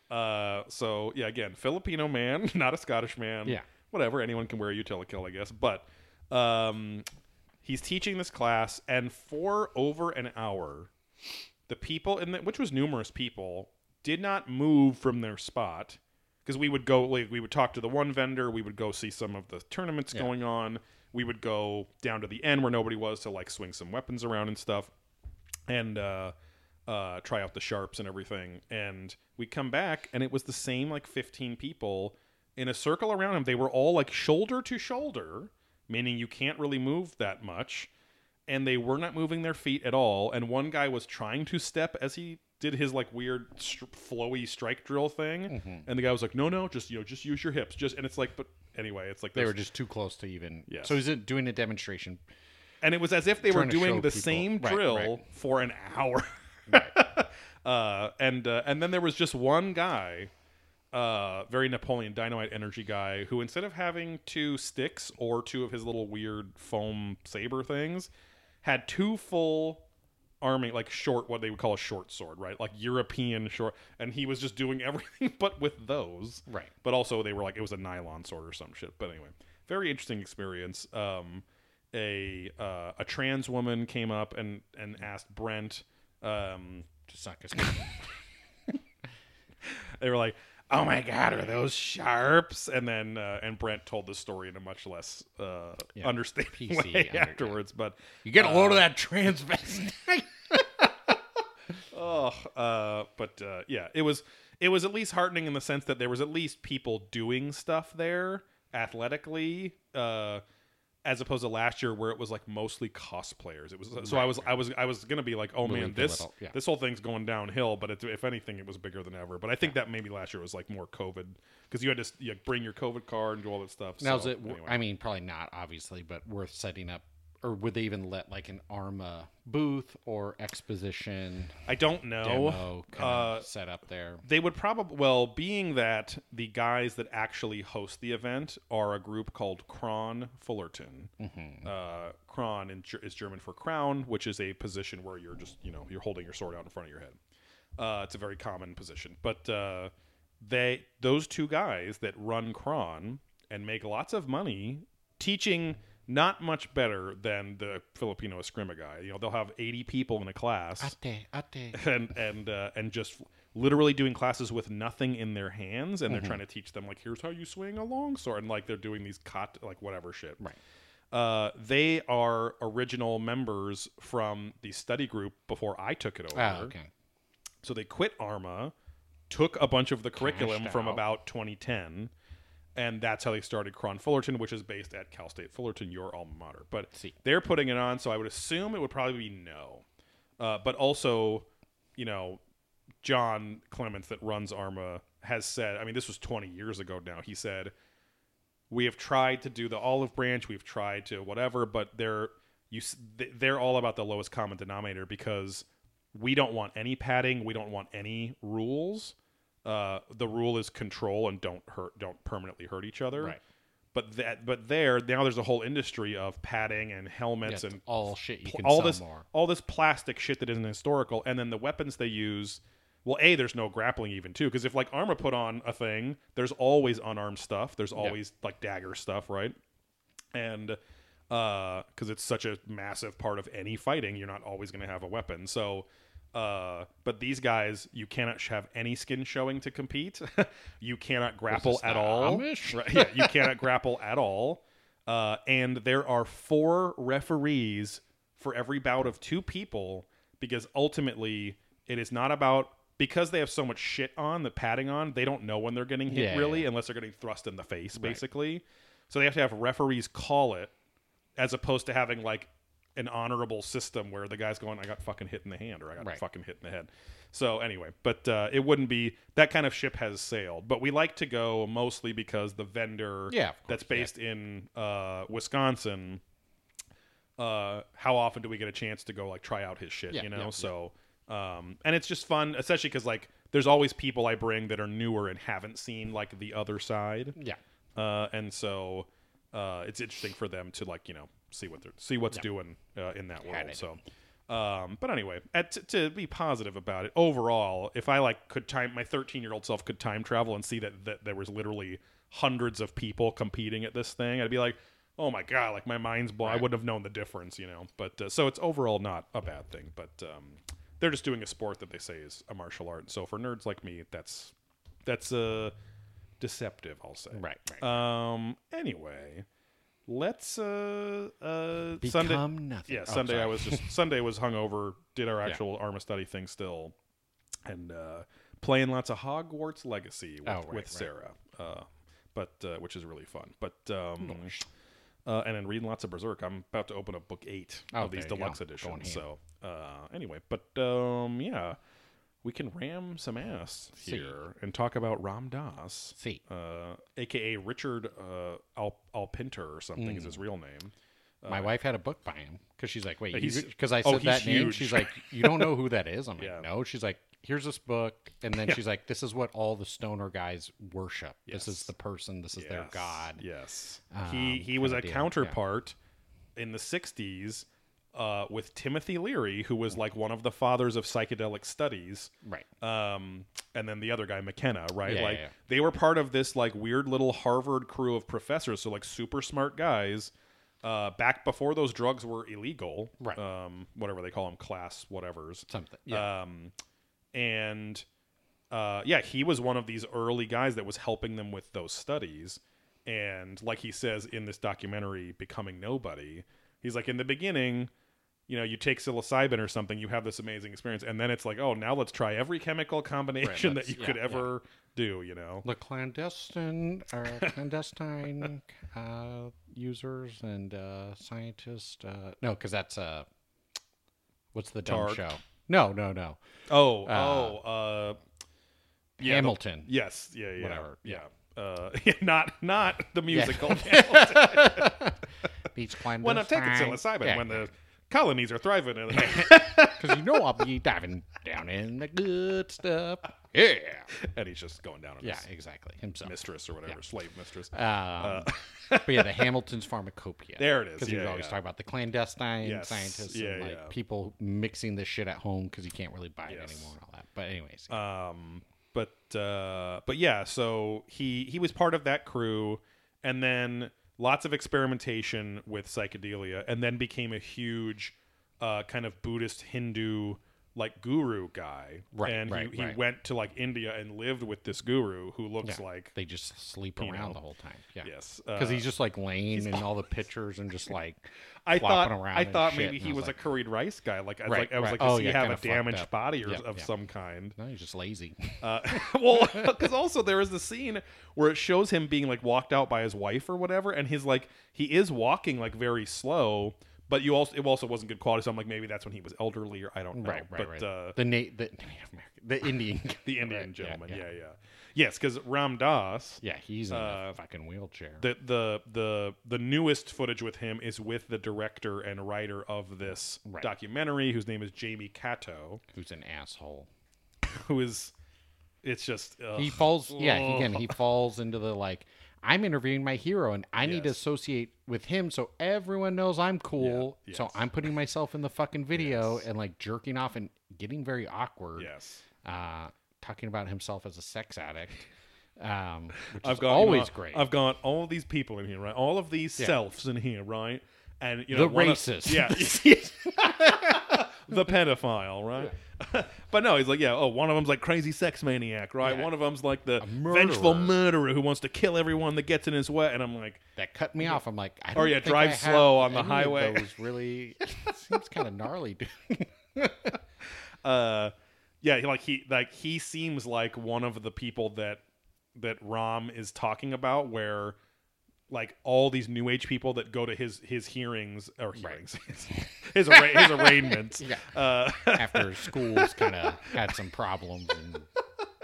Uh, so yeah, again, Filipino man, not a Scottish man. Yeah. Whatever. Anyone can wear a utilikilt, I guess. But um, he's teaching this class, and for over an hour, the people in the, which was numerous people, did not move from their spot because we would go, like, we would talk to the one vendor. We would go see some of the tournaments yeah. going on. We would go down to the end where nobody was to like swing some weapons around and stuff and uh, uh, try out the sharps and everything. And we come back and it was the same like fifteen people in a circle around him. They were all like shoulder to shoulder, meaning you can't really move that much. And they were not moving their feet at all. And one guy was trying to step as he did his like weird st- flowy strike drill thing. Mm-hmm. And the guy was like, no, no, just, you know, just use your hips. Just, and it's like, but anyway, it's like, they were just too close to even. Yes. So he's doing a demonstration. And it was as if they were doing the people. Same right, drill right. for an hour. right. uh, and, uh, and then there was just one guy, uh, very Napoleon Dynamite energy guy who, instead of having two sticks or two of his little weird foam saber things, had two full army, like short, what they would call a short sword, right? Like European short. And he was just doing everything but with those. Right. But also they were like, it was a nylon sword or some shit. But anyway, very interesting experience. Um, a uh, a trans woman came up and, and asked Brent um, to suck his They were like, oh my God, are those sharps? And then, uh, and Brent told the story in a much less uh, yeah. understated P C way under, afterwards. But you get a load uh, of that transvestite. oh, uh, but uh, yeah, it was it was at least heartening in the sense that there was at least people doing stuff there athletically, uh, as opposed to last year where it was like mostly cosplayers. It was so right, I was right. I was I was gonna be like, oh really man, this yeah. this whole thing's going downhill. But it, if anything, it was bigger than ever. But I think yeah. that maybe last year was like more COVID because you had to you know, bring your COVID card and do all that stuff. Now, so, is it? Anyway. I mean, probably not obviously, but worth setting up. Or would they even let like an ARMA booth or exposition? I don't know. Demo kind uh, of set up there. They would probably, well, being that the guys that actually host the event are a group called Kron Fullerton. Mm-hmm. Uh, Kron in, is German for crown, which is a position where you're just, you know, you're holding your sword out in front of your head. Uh, it's a very common position. But uh, they, those two guys that run Kron and make lots of money teaching Not much better than the Filipino Eskrima guy. You know, they'll have eighty people in a class, ate, ate. and and uh, and just literally doing classes with nothing in their hands, and mm-hmm. they're trying to teach them like, here's how you swing a longsword, and like they're doing these kat, like whatever shit. Right. Uh, they are original members from the study group before I took it over. Oh, okay. So they quit ARMA, took a bunch of the curriculum Cashed from out. about twenty ten. And that's how they started Kron Fullerton, which is based at Cal State Fullerton, your alma mater. But See. they're putting it on, so I would assume it would probably be no. Uh, but also, you know, John Clements that runs ARMA has said, I mean, this was twenty years ago now. He said, we have tried to do the olive branch. We've tried to whatever, but they're you, they're all about the lowest common denominator because we don't want any padding. We don't want any rules. Uh, the rule is control and don't hurt, don't permanently hurt each other. Right. But that, but there now there's a whole industry of padding and helmets yeah, and all shit. You pl- can all sell this, more. all this plastic shit that isn't historical. And then the weapons they use. Well, a there's no grappling even too because if like ARMA put on a thing, there's always unarmed stuff. There's always yeah. like dagger stuff, right? And because uh, it's such a massive part of any fighting, you're not always going to have a weapon. So. Uh, but these guys, you cannot sh- have any skin showing to compete. You cannot grapple at all. Right? Yeah, you cannot grapple at all. Uh, and there are four referees for every bout of two people because ultimately it is not about, because they have so much shit on, the padding on, they don't know when they're getting hit yeah, really yeah. unless they're getting thrust in the face basically. Right. So they have to have referees call it as opposed to having like an honorable system where the guy's going, I got fucking hit in the hand or I got right. fucking hit in the head. So anyway, but uh, it wouldn't be, that kind of ship has sailed. But we like to go mostly because the vendor yeah, of course, that's based yeah. in uh, Wisconsin, uh, how often do we get a chance to go like try out his shit, yeah, you know? Yeah, so, yeah. Um, and it's just fun, especially because like there's always people I bring that are newer and haven't seen like the other side. Yeah. Uh, and so uh, it's interesting for them to like, you know, see what they're see what's yeah. doing uh, in that world. So, um, but anyway, at, t- to be positive about it, overall, if I like could time my thirteen year old self could time travel and see that, that there was literally hundreds of people competing at this thing, I'd be like, oh my god, like my mind's blown. Right. I wouldn't have known the difference, you know. But uh, so it's overall not a bad thing. But um, they're just doing a sport that they say is a martial art. So for nerds like me, that's that's uh, deceptive, I'll say. Right. Right. Um. Anyway. Let's uh uh Become Sunday nothing. Yeah, oh, Sunday sorry. I was just Sunday was hungover, did our actual yeah. ARMA study thing still and uh playing lots of Hogwarts Legacy with, oh, right, with Sarah. Right. Uh but uh, which is really fun. But um nice. uh and then reading lots of Berserk. I'm about to open up book eight oh, of these deluxe editions. So uh anyway, but um yeah. We can ram some ass here See. and talk about Ram Dass, See. Uh, a k a. Richard uh, Al- Alpinter or something mm. is his real name. My uh, wife had a book by him because she's like, wait, because I said oh, that name. Huge. She's like, you don't know who that is? I'm like, yeah. no. She's like, here's this book. And then yeah. she's like, this is what all the stoner guys worship. Yes. This is the person. This is yes. their god. Yes. Um, he he was a deal. counterpart yeah. in the sixties. Uh, with Timothy Leary, who was like one of the fathers of psychedelic studies. Right. Um, and then the other guy, McKenna, right? Yeah, like yeah, yeah. they were part of this like weird little Harvard crew of professors. So like super smart guys uh, back before those drugs were illegal. Right. Um, whatever they call them, class, whatever's. Something. Yeah. Um, and uh, yeah, he was one of these early guys that was helping them with those studies. And like he says in this documentary, Becoming Nobody, he's like, in the beginning, you know, you take psilocybin or something, you have this amazing experience, and then it's like, oh, now let's try every chemical combination right, that you yeah, could ever yeah. do, you know? The clandestine or clandestine uh, users and uh, scientists. Uh, no, because that's, uh, what's the dumb Targ. show? No, no, no. Oh, uh, oh. Uh, yeah, Hamilton. The, yes, yeah, yeah. Whatever, yeah. yeah. Uh, not, not the musical yeah. Hamilton. Beach climbers. When I'm taking psilocybin, yeah. when the... colonies are thriving in it. Because you know I'll be diving down in the good stuff. Yeah. And he's just going down on yeah, his exactly. Himself. mistress or whatever, yeah. slave mistress. Um, uh. But yeah, the Hamilton's Pharmacopoeia. There it is. Because yeah, he yeah. always talk about the clandestine yes. scientists yeah, and like yeah. people mixing this shit at home because you can't really buy yes. it anymore and all that. But anyways. Yeah. Um, but, uh, but yeah, so he, he was part of that crew. And then lots of experimentation with psychedelia, and then became a huge uh, kind of Buddhist Hindu like guru guy. Right, and right, he, right. he went to like India and lived with this guru who looks yeah, like they just sleep around know. the whole time. Yeah. Yes, because uh, he's just like laying in all the pictures and just like I flopping thought, around. I thought shit, maybe he was, was like, a curried rice guy. Like, right, like I was right. like, does oh, he yeah, have a damaged body or, yeah, of yeah. some kind? No, he's just lazy. Uh, well, because also there is the scene where it shows him being like walked out by his wife or whatever, and his like he is walking like very slow. But you also it also wasn't good quality, so I'm like maybe that's when he was elderly, or I don't know. Right, right, but, right. Uh, the Native the, the Indian, the Indian right, gentleman, yeah, yeah, yeah. Yes, because Ram Dass, yeah, he's in uh, a fucking wheelchair. The, the the the newest footage with him is with the director and writer of this right. documentary, whose name is Jamie Catto, who's an asshole, who is. It's just ugh. he falls. Yeah, again, he, he falls into the like. I'm interviewing my hero, and I yes. need to associate with him so everyone knows I'm cool. Yeah. Yes. So I'm putting myself in the fucking video yes. and like jerking off and getting very awkward. Yes, uh, talking about himself as a sex addict, um, which I've is gone, always you know, great. I've got all these people in here, right? All of these yeah. selves in here, right? And you know, the racist, of, yeah, the pedophile, right? Yeah. But no, he's like, yeah, oh, one of them's like crazy sex maniac, right? Yeah. One of them's like the murderer. vengeful murderer who wants to kill everyone that gets in his way. And I'm like... That cut me yeah. off. I'm like... I don't or yeah, think drive I slow on the highway. Those really... It seems kind of gnarly, dude. uh, yeah, like he, like he seems like one of the people that that Ram is talking about where... like all these new age people that go to his his hearings or hearings, right. his his, arra- his arraignments yeah. uh, after school's kind of had some problems and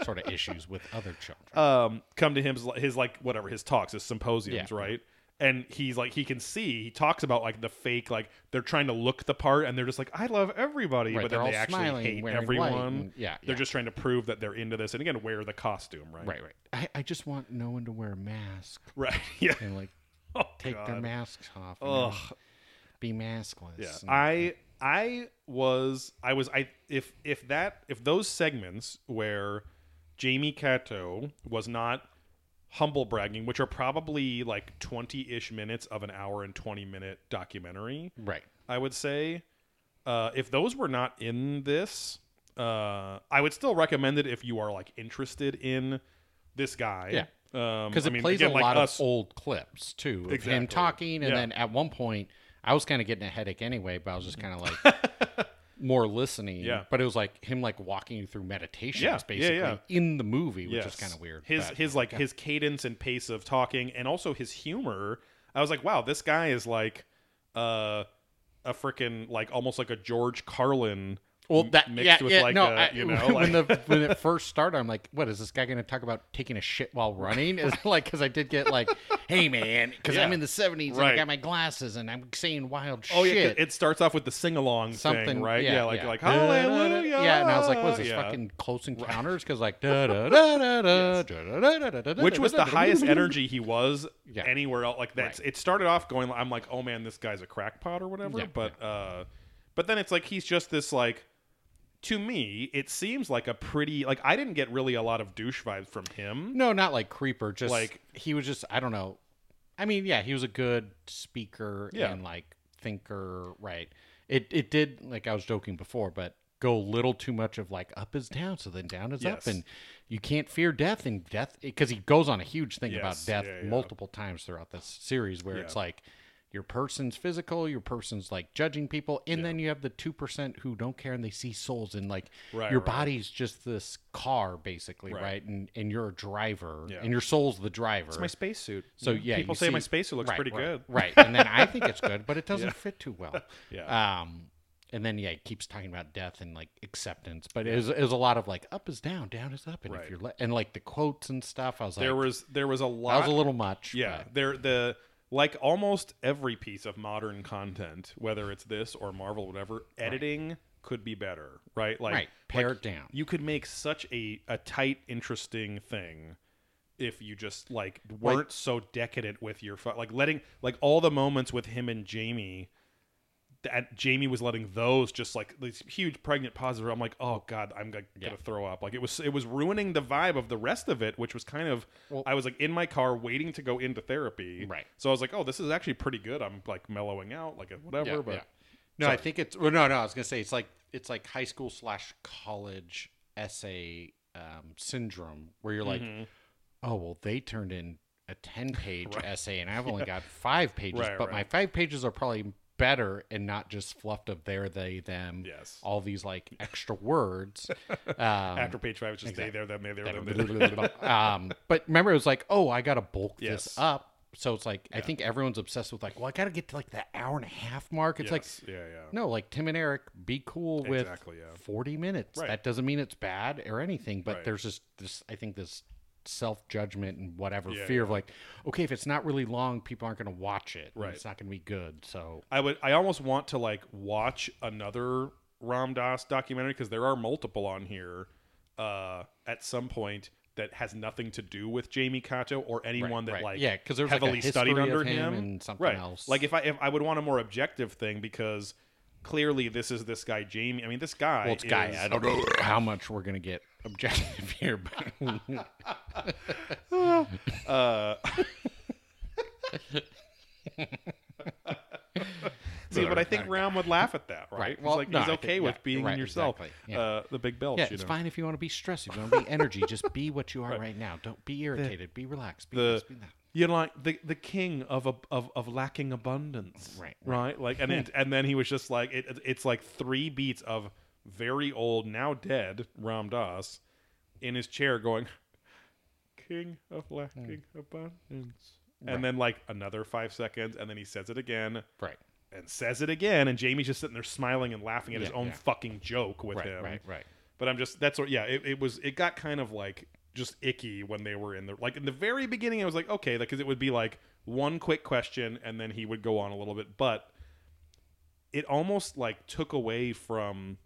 sort of issues with other children. Um, come to him his, his like whatever his talks, his symposiums, yeah. right? And he's like he can see he talks about like the fake like they're trying to look the part and they're just like I love everybody, right, but then they actually smiling, hate everyone. And, yeah, they're yeah. just trying to prove that they're into this and again wear the costume, right? Right, right. I, I just want no one to wear a mask, right? Yeah, and like oh, take God. their masks off. Ugh. Be maskless. Yeah, and, I I was I was I if if that if those segments where Jamie Catto was not. Humble bragging, which are probably like twenty-ish minutes of an hour and twenty-minute documentary. Right. I would say uh, if those were not in this, uh, I would still recommend it if you are like interested in this guy. Yeah. Because um, it I mean, plays again, a like lot us. of old clips, too. Of exactly. him talking. And yeah. then at one point, I was kind of getting a headache anyway, but I was just kind of like... more listening, yeah. but it was like him like walking you through meditations yeah, basically yeah, yeah. in the movie, which yes. is kind of weird. His but, his like yeah. his cadence and pace of talking, and also his humor. I was like, wow, this guy is like uh, a freaking like almost like a George Carlin. Well, that mixed yeah, with yeah, like no, a, you know, I, when like... the when it first started, I'm like, what is this guy going to talk about taking a shit while running? Is like because I did get like, hey man, because yeah. I'm in the seventies right. and I got my glasses and I'm saying wild oh, shit. Oh yeah, it starts off with the sing along thing, right? Yeah, yeah like yeah. like hallelujah. Yeah, and I was like, what is this yeah. fucking Close Encounters? Because like da da da da da da da da, which was the highest energy he was yeah. anywhere else. Like that's right. it started off going. I'm like, oh man, this guy's a crackpot or whatever. Yeah, but yeah. uh, but then it's like he's just this like. To me, it seems like a pretty... Like, I didn't get really a lot of douche vibes from him. No, not like creeper. Just, like, he was just... I don't know. I mean, yeah, he was a good speaker yeah. and, like, thinker, right? It it did, like I was joking before, but go a little too much of, like, up is down, so then down is yes. up. And you can't fear death, and death... Because he goes on a huge thing yes. about death yeah, yeah. multiple times throughout this series where yeah. it's like... Your person's physical, your person's like judging people, and yeah. then you have the two percent who don't care and they see souls and like right, your right. body's just this car basically, right? right? And and you're a driver yeah. and your soul's the driver. It's my spacesuit. So yeah, people say see, my spacesuit looks right, pretty right, good. Right. And then I think it's good, but it doesn't yeah. fit too well. yeah. Um and then yeah, it keeps talking about death and like acceptance, but it was, it was a lot of like up is down, down is up, and right. if you're le- and like the quotes and stuff, I was like there was there was a lot that was a little much. Yeah. But, there the Like almost every piece of modern content, whether it's this or Marvel, whatever, editing right. could be better, right? Like, right. pare like, it down. You could make such a, a tight, interesting thing if you just like weren't like, so decadent with your fu- like letting like all the moments with him and Jamie that Jamie was letting those just like these huge pregnant pauses. I'm like, oh God, I'm like, yeah. gonna throw up. Like it was, it was ruining the vibe of the rest of it, which was kind of, well, I was like in my car waiting to go into therapy. Right. So I was like, oh, this is actually pretty good. I'm like mellowing out, like whatever. Yeah, but yeah. no, so, I think it's, well, no, no, I was going to say it's like, it's like high school slash college essay um, syndrome where you're like, mm-hmm. oh, well they turned in a ten page right. essay and I've only yeah. got five pages, right, but right. my five pages are probably better and not just fluffed of there, they, them, yes. all these like extra words. Um, After page five, it's just exactly. they, there, them, they, there, them. um, but remember, it was like, oh, I got to bulk yes. this up. So it's like, yeah. I think everyone's obsessed with like, well, I got to get to like the hour and a half mark. It's yes. like, yeah, yeah. no, like Tim and Eric, be cool exactly, with yeah. forty minutes. Right. That doesn't mean it's bad or anything, but right. there's just this, I think this self-judgment and whatever yeah, fear yeah. of like, okay, if it's not really long, people aren't going to watch it. Right. It's not going to be good. So I would, I almost want to like watch another Ram Dass documentary because there are multiple on here uh, at some point that has nothing to do with Jamie Catto or anyone right, that right. like yeah, there's heavily like studied under him, him and something right. else. Like if I if I would want a more objective thing because clearly this is this guy Jamie. I mean this guy. Well, it's is, Gaia. I don't know how much we're gonna get objective here, but uh, see, but I think Ram would laugh at that, right? right. Well, like, no, he's okay think, with yeah, being right, yourself. Exactly. Yeah. Uh, the big belch. Yeah, it's you know? fine if you want to be stressed. If you want to be energy, just be what you are right, right now. Don't be irritated. The, be relaxed. Be, the, this, be that. You're like the, the king of a, of of lacking abundance, right? Right. right? Like, and it, and then he was just like, it, it's like three beats of very old, now dead Ram Dass in his chair, going, "King of lacking mm. abundance," right. and then like another five seconds, and then he says it again, right? And says it again, and Jamie's just sitting there smiling and laughing at yeah, his own yeah. fucking joke with right, him. Right, right, But I'm just, that's what, yeah, it, it was, it got kind of like just icky when they were in the, like in the very beginning, I was like, okay, because it would be like one quick question and then he would go on a little bit, but it almost like took away from,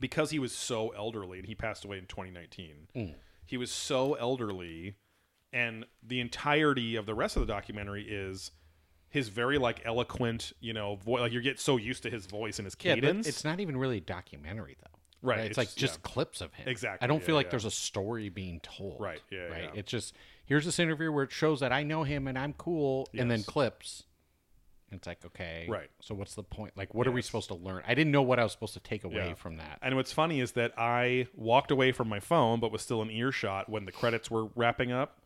because he was so elderly and he passed away in twenty nineteen, mm. he was so elderly and the entirety of the rest of the documentary is his very like eloquent, you know, voice. Like you get so used to his voice and his cadence. Yeah, it's not even really a documentary though. Right. It's, it's like just yeah. clips of him. Exactly. I don't yeah, feel like yeah. there's a story being told. Right. Yeah. Right. Yeah. It's just, here's this interview where it shows that I know him and I'm cool. Yes. And then clips. And it's like, okay. Right. So what's the point? Like, what yes. are we supposed to learn? I didn't know what I was supposed to take away yeah. from that. And what's funny is that I walked away from my phone, but was still in earshot when the credits were wrapping up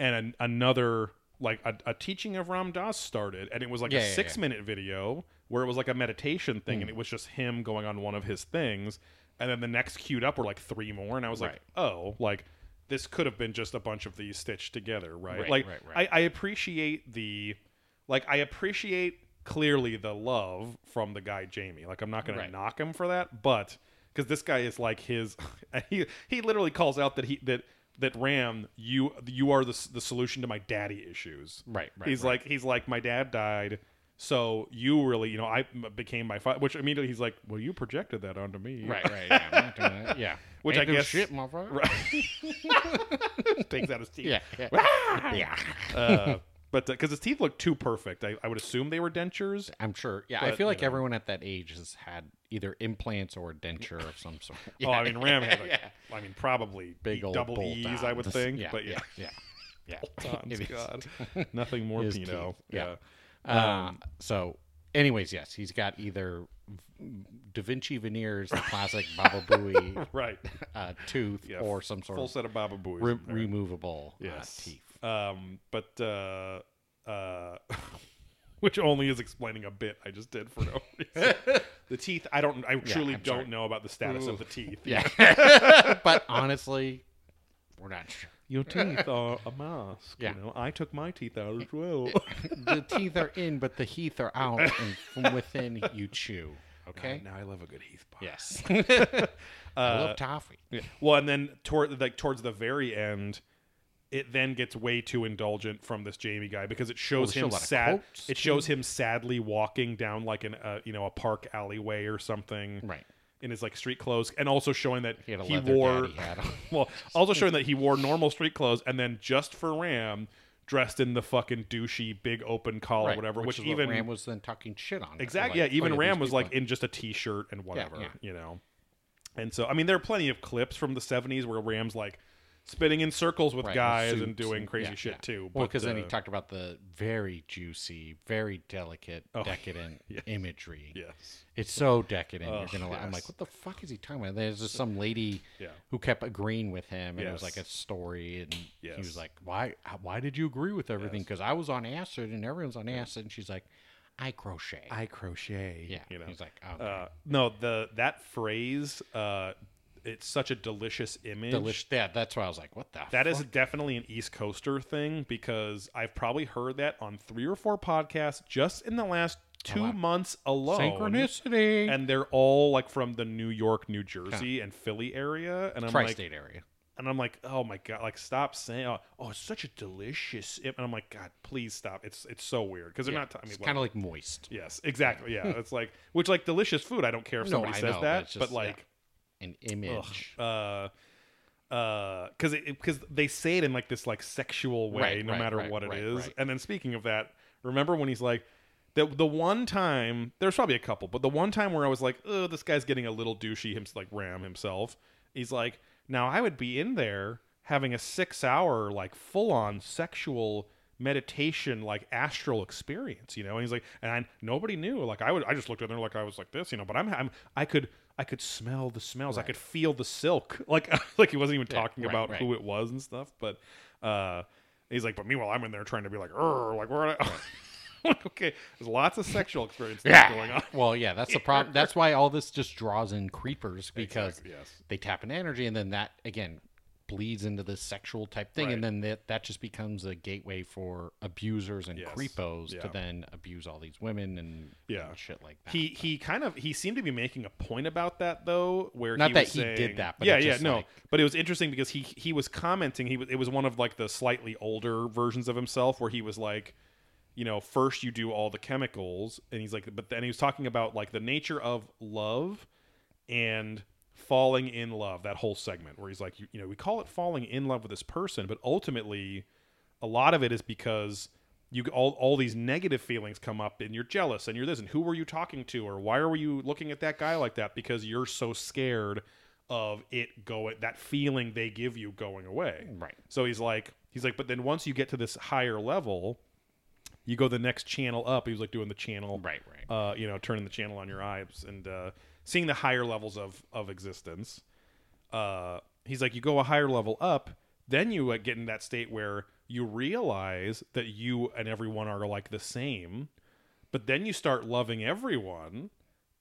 and an, another, like a, a teaching of Ram Dass started, and it was like yeah, a yeah, six yeah. minute video where it was like a meditation thing, mm. and it was just him going on one of his things, and then the next queued up were like three more, and I was right. like, oh, like this could have been just a bunch of these stitched together, right? right like right, right. I, I appreciate the, like I appreciate clearly the love from the guy Jamie. Like I'm not going right. to knock him for that, but because this guy is like his, he he literally calls out that he that. That Ram, you you are the the solution to my daddy issues. Right, right. He's right. like he's like my dad died, so you really you know I became my father. Which immediately he's like, well, you projected that onto me. Right, right. Yeah, I'm not doing that. Yeah. Which Ain't I guess shit, motherfucker. Right. Takes out his teeth. Yeah, yeah. yeah. Uh, but because uh, his teeth look too perfect, I, I would assume they were dentures. I'm sure. Yeah, but, I feel like you know. everyone at that age has had either implants or a denture of some sort. yeah. Oh, I mean, Ram had, like, yeah. I mean, probably big old double E's, dons. I would think. Yeah, but yeah, yeah, yeah. yeah. God, nothing more Pinot. Yeah. yeah. Um, uh, so, anyways, yes, he's got either Da Vinci veneers, the classic Baba Booey, right, uh, tooth, yeah, or some sort full of full set of Baba Booey re- removable yes. uh, teeth. Um, but, uh, uh, which only is explaining a bit I just did for no reason. The teeth, I don't, I truly yeah, don't sorry. know about the status Ooh. of the teeth. Yeah. But honestly, we're not sure. Your teeth are a mask. Yeah. You know, I took my teeth out as well. The teeth are in, but the heath are out, and from within you chew. Okay. Now, now I love a good heath bar. Yes. uh, I love toffee. Yeah. Well, and then toward, like towards the very end, it then gets way too indulgent from this Jamie guy because it shows well, him sad. Quotes, it too. shows him sadly walking down like an uh, you know a park alleyway or something, right? In his like street clothes, and also showing that he, had a he wore hat on. well, also showing that he wore normal street clothes, and then just for Ram, dressed in the fucking douchey big open collar, right, whatever. Which, which is even what Ram was then talking shit on. Exactly. Like, yeah, even oh, yeah, Ram was people. like in just a t-shirt and whatever, yeah, yeah. you know. And so, I mean, there are plenty of clips from the seventies where Ram's like spinning in circles with right, guys suits, and doing crazy yeah, shit yeah. too. Well, because uh, then he talked about the very juicy, very delicate, oh, decadent yes. imagery. Yes, it's so decadent. Oh, You're gonna. Yes. I'm like, what the fuck is he talking about? And there's just some lady yeah. who kept agreeing with him, and yes. it was like a story. And yes. he was like, "Why? Why did you agree with everything? Because yes. I was on acid, and everyone's on acid." Yeah. And she's like, I crochet. I crochet. Yeah. You know? He's like, oh, okay. uh, no, the that phrase, uh, it's such a delicious image. Delish- yeah, that's why I was like, what the that fuck? That is definitely an East Coaster thing, because I've probably heard that on three or four podcasts just in the last two oh, wow. months alone. Synchronicity. And they're all like from the New York, New Jersey, huh. and Philly area. And I'm Tri-state like, area. And I'm like, oh my God, like stop saying, oh, oh it's such a delicious, and I'm like, God, please stop. It's it's so weird because they're yeah, not, t- I mean, it's kind of like moist. Yes, exactly. Yeah. It's like, which like delicious food. I don't care if somebody no, says know, that, but, just, but like yeah. an image. Ugh, uh, uh, cause it, cause they say it in like this like sexual way, right, no right, matter right, what it right, is. Right. And then speaking of that, remember when he's like, The, the one time, there's probably a couple, but the one time where I was like, oh, this guy's getting a little douchey, him, like Ram himself. He's like, now, I would be in there having a six-hour, like, full-on sexual meditation, like, astral experience, you know? And he's like, and I, nobody knew. Like, I would, I just looked at there like I was like this, you know? But I'm, I'm I could, I could smell the smells. Right. I could feel the silk. Like, like he wasn't even talking yeah, right, about right. who it was and stuff. But uh, he's like, but meanwhile, I'm in there trying to be like, er, like, where are I? Okay, there's lots of sexual experience yeah. going on. Well, yeah, that's the problem. That's why all this just draws in creepers, because exactly, yes. they tap into energy, and then that, again, bleeds into this sexual type thing, right. and then that, that just becomes a gateway for abusers and yes. creepos yeah. to then abuse all these women and, yeah. and shit like that. He but. he kind of, he seemed to be making a point about that, though, where Not he was saying... Not that he did that, but... Yeah, yeah, no. Like, but it was interesting because he, he was commenting, He was, it was one of, like, the slightly older versions of himself where he was like... You know, first you do all the chemicals, and he's like, but then he was talking about like the nature of love and falling in love, that whole segment where he's like, you, you know, we call it falling in love with this person, but ultimately a lot of it is because you all, all these negative feelings come up, and you're jealous, and you're this, and who were you talking to, or why were you looking at that guy like that? Because you're so scared of it going, that feeling they give you going away. Right. So he's like, he's like, but then once you get to this higher level, you go the next channel up. He was like doing the channel, right, right. Uh, you know, turning the channel on your eyes and uh, seeing the higher levels of of existence. Uh, he's like, you go a higher level up, then you uh, get in that state where you realize that you and everyone are like the same, but then you start loving everyone.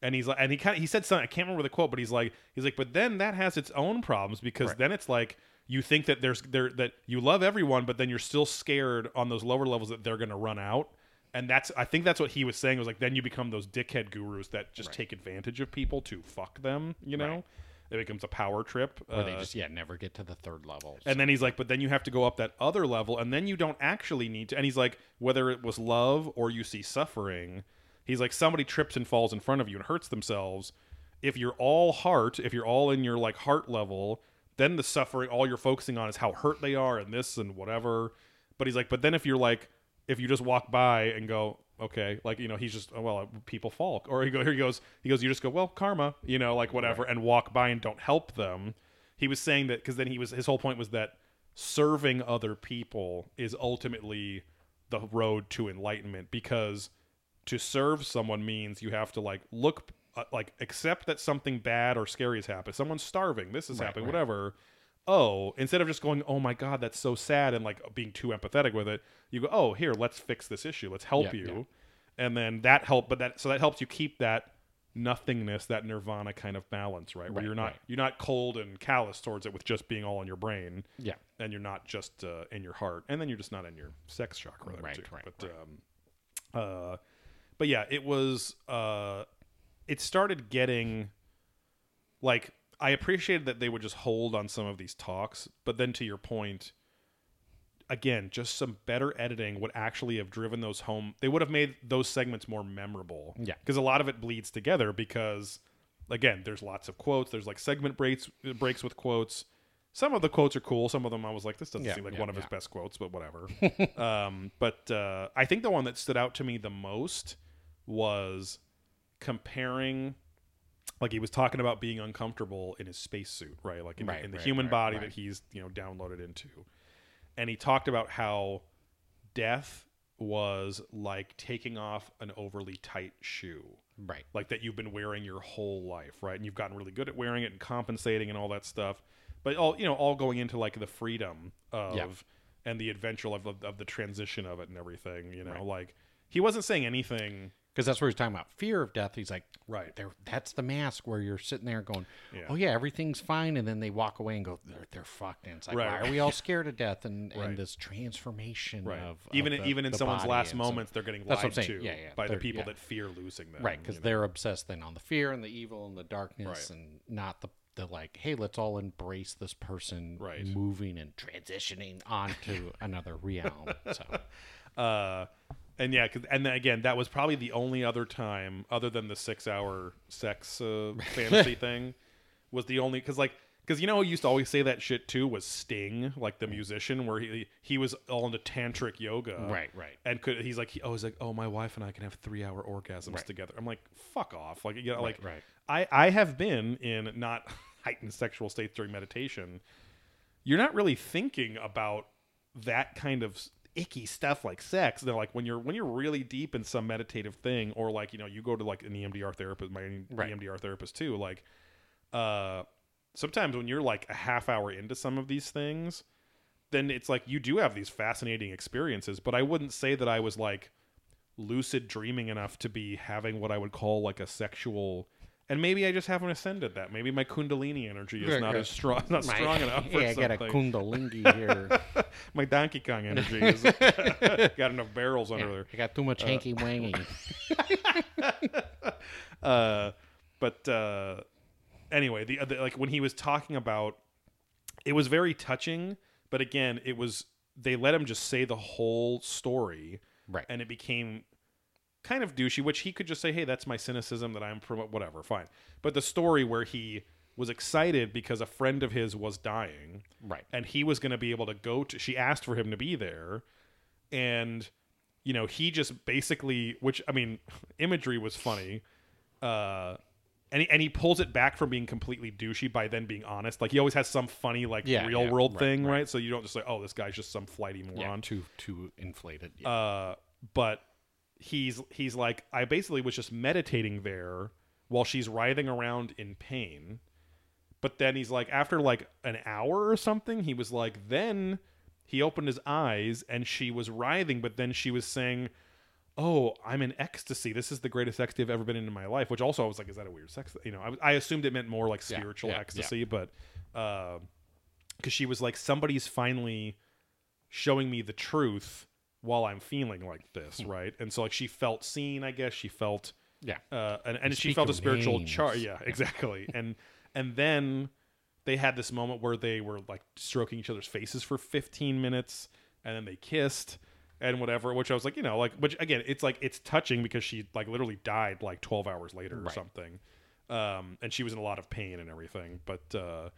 And he's like, and he kind of he said something. I can't remember the quote, but he's like, he's like, but then that has its own problems because right. then it's like. You think that there's there that you love everyone, but then you're still scared on those lower levels that they're going to run out, and that's I think that's what he was saying. It was like then you become those dickhead gurus that just right. take advantage of people to fuck them. You know, right. it becomes a power trip. Or uh, they just yeah never get to the third level. So. And then he's like, but then you have to go up that other level, and then you don't actually need to. And he's like, whether it was love or you see suffering, he's like somebody trips and falls in front of you and hurts themselves. If you're all heart, if you're all in your like heart level. Then the suffering, all you're focusing on is how hurt they are and this and whatever. But he's like, but then if you're like, if you just walk by and go, okay, like, you know, he's just, oh, well, people fall. Or he go, here he goes, he goes, you just go, well, karma, you know, like whatever, right. and walk by and don't help them. He was saying that because then he was, his whole point was that serving other people is ultimately the road to enlightenment, because to serve someone means you have to like look Uh, like accept that something bad or scary has happened. Someone's starving. This is right, happening. Right. Whatever. Oh, instead of just going, oh my God, that's so sad, and like being too empathetic with it, you go, oh, here, let's fix this issue. Let's help yeah, you, yeah. and then that help. But that so that helps you keep that nothingness, that nirvana kind of balance, right? Where right, you're not right. you're not cold and callous towards it with just being all in your brain, yeah, and you're not just uh, in your heart, and then you're just not in your sex chakra, right? Too. Right. But right. um, uh, but yeah, it was uh. It started getting, like, I appreciated that they would just hold on some of these talks, but then to your point, again, just some better editing would actually have driven those home. They would have made those segments more memorable. Yeah. Because a lot of it bleeds together because, again, there's lots of quotes. There's, like, segment breaks breaks with quotes. Some of the quotes are cool. Some of them I was like, this doesn't yeah, seem like yeah, one of yeah. his best quotes, but whatever. um, but uh, I think the one that stood out to me the most was comparing, like he was talking about being uncomfortable in his spacesuit, right? Like in, right, in the right, human right, body right. that he's, you know, downloaded into. And he talked about how death was like taking off an overly tight shoe. Right. Like that you've been wearing your whole life, right? And you've gotten really good at wearing it and compensating and all that stuff. But all you know, all going into like the freedom of yeah. and the adventure of, of of the transition of it and everything, you know, right. like he wasn't saying anything because that's what he's talking about, fear of death. He's like, right, there, that's the mask where you're sitting there going, yeah. oh yeah, everything's fine, and then they walk away and go, they're they're fucked. And it's like, right. why are we all scared of death and, right. and this transformation right. of even of the, even in the someone's last moments, so, they're getting lied to yeah, yeah. by they're, the people yeah. that fear losing them, right? Because they're know? obsessed then on the fear and the evil and the darkness right. and not the. The like, hey, let's all embrace this person right. moving and transitioning onto another realm. So, uh, and yeah, cause, and then again, that was probably the only other time, other than the six-hour sex uh, fantasy thing, was the only because like because you know who used to always say that shit too was Sting, like the musician, where he he was all into tantric yoga, right, right, and could he's like he, oh he's like oh my wife and I can have three-hour orgasms right. together. I'm like fuck off, like you know, right, like right. I, I have been in not heightened sexual states during meditation. You're not really thinking about that kind of icky stuff like sex. They're like when you're when you're really deep in some meditative thing, or like you know you go to like an E M D R therapist, my right. E M D R therapist too. Like uh, sometimes when you're like a half hour into some of these things, then it's like you do have these fascinating experiences. But I wouldn't say that I was like lucid dreaming enough to be having what I would call like a sexual. And maybe I just haven't ascended that. Maybe my kundalini energy is not as strong, not my, strong enough. Yeah, I got a kundalini here. My Donkey Kong energy is got enough barrels yeah, under there. I got too much uh, hanky wangy. uh, but uh, anyway, the, the like when he was talking about, it was very touching. But again, it was they let him just say the whole story, right? And it became. Kind of douchey, which he could just say, hey, that's my cynicism that I'm from, whatever, fine. But the story where he was excited because a friend of his was dying. Right. And he was going to be able to go to, she asked for him to be there. And, you know, he just basically, which, I mean, imagery was funny. Uh, and, he, and he pulls it back from being completely douchey by then being honest. Like, he always has some funny, like, yeah, real yeah, world right, thing, right. right? So you don't just say, oh, this guy's just some flighty moron. Yeah, too, too inflated. Yeah. Uh, but... He's he's like, I basically was just meditating there while she's writhing around in pain. But then he's like, after like an hour or something, he was like, then he opened his eyes and she was writhing. But then she was saying, oh, I'm in ecstasy. This is the greatest ecstasy I've ever been in in my life. Which also I was like, is that a weird sex? You know, I, I assumed it meant more like spiritual yeah, yeah, ecstasy. Yeah. But because uh, she was like, somebody's finally showing me the truth. While I'm feeling like this, right? And so, like, she felt seen, I guess. She felt... Yeah. Uh, and and she felt a spiritual charge. Yeah, yeah, exactly. and and then they had this moment where they were, like, stroking each other's faces for fifteen minutes. And then they kissed and whatever, which I was like, you know, like... Which, again, it's, like, it's touching because she, like, literally died, like, twelve hours later or right. something. Um, and she was in a lot of pain and everything. But uh,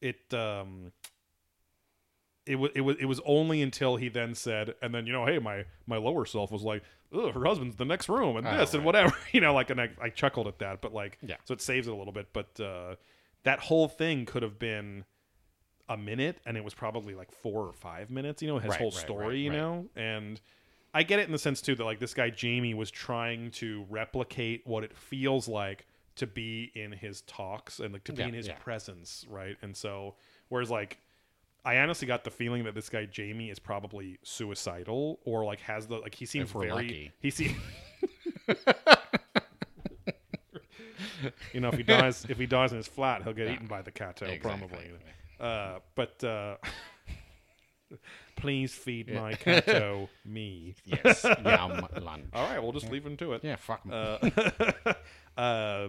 it... Um, It was it was it was only until he then said, and then you know, hey, my my lower self was like, oh, her husband's the next room and this oh, and right. whatever, you know, like, and I, I chuckled at that, but like, yeah. so it saves it a little bit, but uh, that whole thing could have been a minute, and it was probably like four or five minutes, you know, his right, whole right, story, right, you right. know, and I get it in the sense too that like this guy Jamie was trying to replicate what it feels like to be in his talks and like to be yeah, in his yeah. presence, right, and so whereas like. I honestly got the feeling that this guy Jamie is probably suicidal, or like has the like he seems very lucky. He seems you know if he dies if he dies in his flat he'll get yeah. eaten by the Catto exactly. probably. Uh, but uh, please feed yeah. my Catto me. Yes, yum lunch. All right, we'll just yeah. leave him to it. Yeah, fuck me. Uh, uh,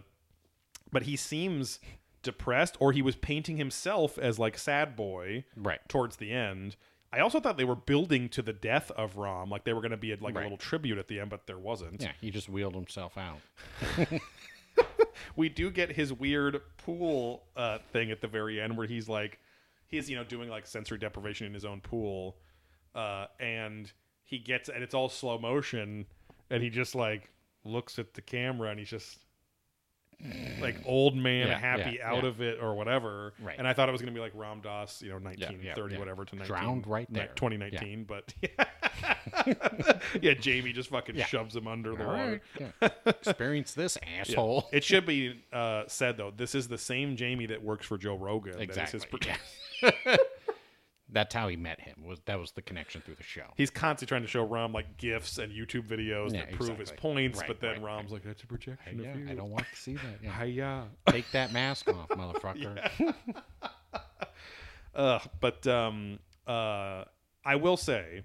but he seems. Depressed, or he was painting himself as like sad boy right towards the end. I also thought they were building to the death of Ram, like they were going to be like right. a little tribute at the end, but there wasn't. Yeah, he just wheeled himself out. We do get his weird pool uh thing at the very end where he's like he's, you know, doing like sensory deprivation in his own pool, uh, and he gets, and it's all slow motion, and he just like looks at the camera and he's just like old man yeah, happy yeah, out yeah. of it or whatever. Right. And I thought it was going to be like Ram Dass, you know, nineteen thirty yeah, yeah, whatever to nineteen drowned right there. twenty nineteen, yeah. But yeah. yeah, Jamie just fucking yeah. shoves him under all the water. Right, yeah. Experience this, asshole. Yeah. It should be uh, said though, this is the same Jamie that works for Joe Rogan. Exactly. That is his pro- yeah. That's how he met him. Was that was the connection through the show. He's constantly trying to show Ram like GIFs and YouTube videos yeah, that prove exactly. his points, right, but then right, Ram's right. like, that's a projection Hi-ya. of you. I don't want to see that. Yeah. Hi-ya. Take that mask off, motherfucker. Yeah. uh, but um, uh, I will say,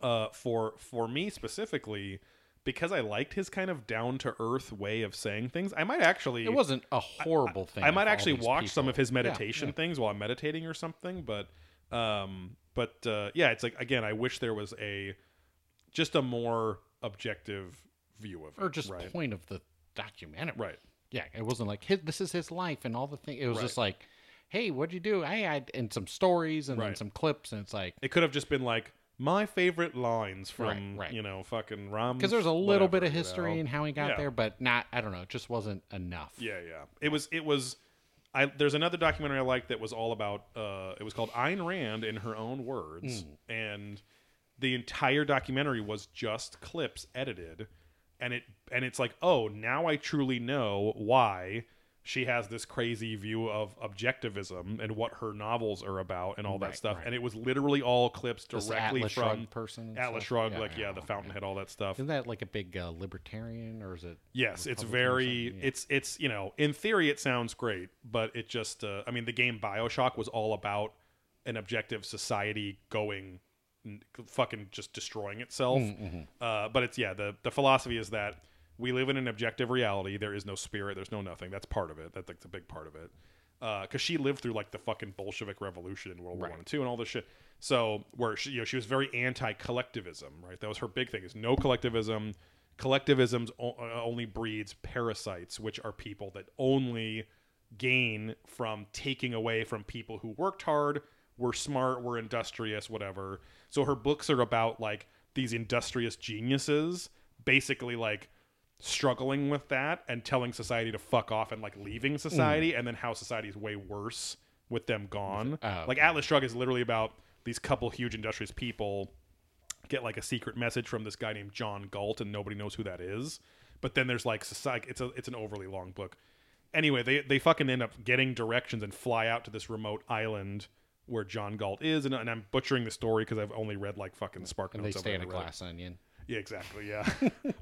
uh, for for me specifically, because I liked his kind of down-to-earth way of saying things, I might actually... It wasn't a horrible I, thing. I might actually watch people. some of his meditation yeah, yeah. things while I'm meditating or something, but... Um, but, uh, yeah, it's like, again, I wish there was a, just a more objective view of it. Or just right? point of the documentary. Right. Yeah. It wasn't like, his, this is his life and all the things. It was right. just like, hey, what'd you do? Hey, I, and some stories and right. then some clips. And it's like, it could have just been like my favorite lines from, right, right. you know, fucking Ram. Cause there's a little whatever, bit of history and you know? how he got yeah. there, but not, I don't know. It just wasn't enough. Yeah. Yeah. It was, it was. I, there's another documentary I liked that was all about, uh, it was called Ayn Rand in Her Own Words. Mm. And the entire documentary was just clips edited. And it and it's like, oh, now I truly know why she has this crazy view of objectivism and what her novels are about and all right, that stuff. Right. And it was literally all clips directly Atlas from Shrugged person Atlas Shrugged, yeah, like, yeah, yeah The Fountainhead, yeah. all that stuff. Isn't that like a big uh, libertarian or is it? Yes, it's very, yeah. it's, it's you know, in theory it sounds great, but it just, uh, I mean, the game Bioshock was all about an objective society going fucking just destroying itself. Mm-hmm. Uh, but it's, yeah, the, the philosophy is that we live in an objective reality. There is no spirit. There's no nothing. That's part of it. That's like the big part of it. Because uh, she lived through like the fucking Bolshevik Revolution in World right. War One and Two and all this shit. So where she, you know, she was very anti-collectivism, right? That was her big thing: is no collectivism. Collectivism o- only breeds parasites, which are people that only gain from taking away from people who worked hard, were smart, were industrious, whatever. So her books are about like these industrious geniuses, basically like. struggling with that and telling society to fuck off and like leaving society mm. and then how society is way worse with them gone. Oh, like Atlas Shrugged is literally about these couple huge industrious people get like a secret message from this guy named John Galt and nobody knows who that is. But then there's like society. It's a, it's an overly long book. Anyway, they, they fucking end up getting directions and fly out to this remote island where John Galt is. And, and I'm butchering the story cause I've only read like fucking Spark Notes. And they stay in a glass onion. Yeah, exactly, yeah.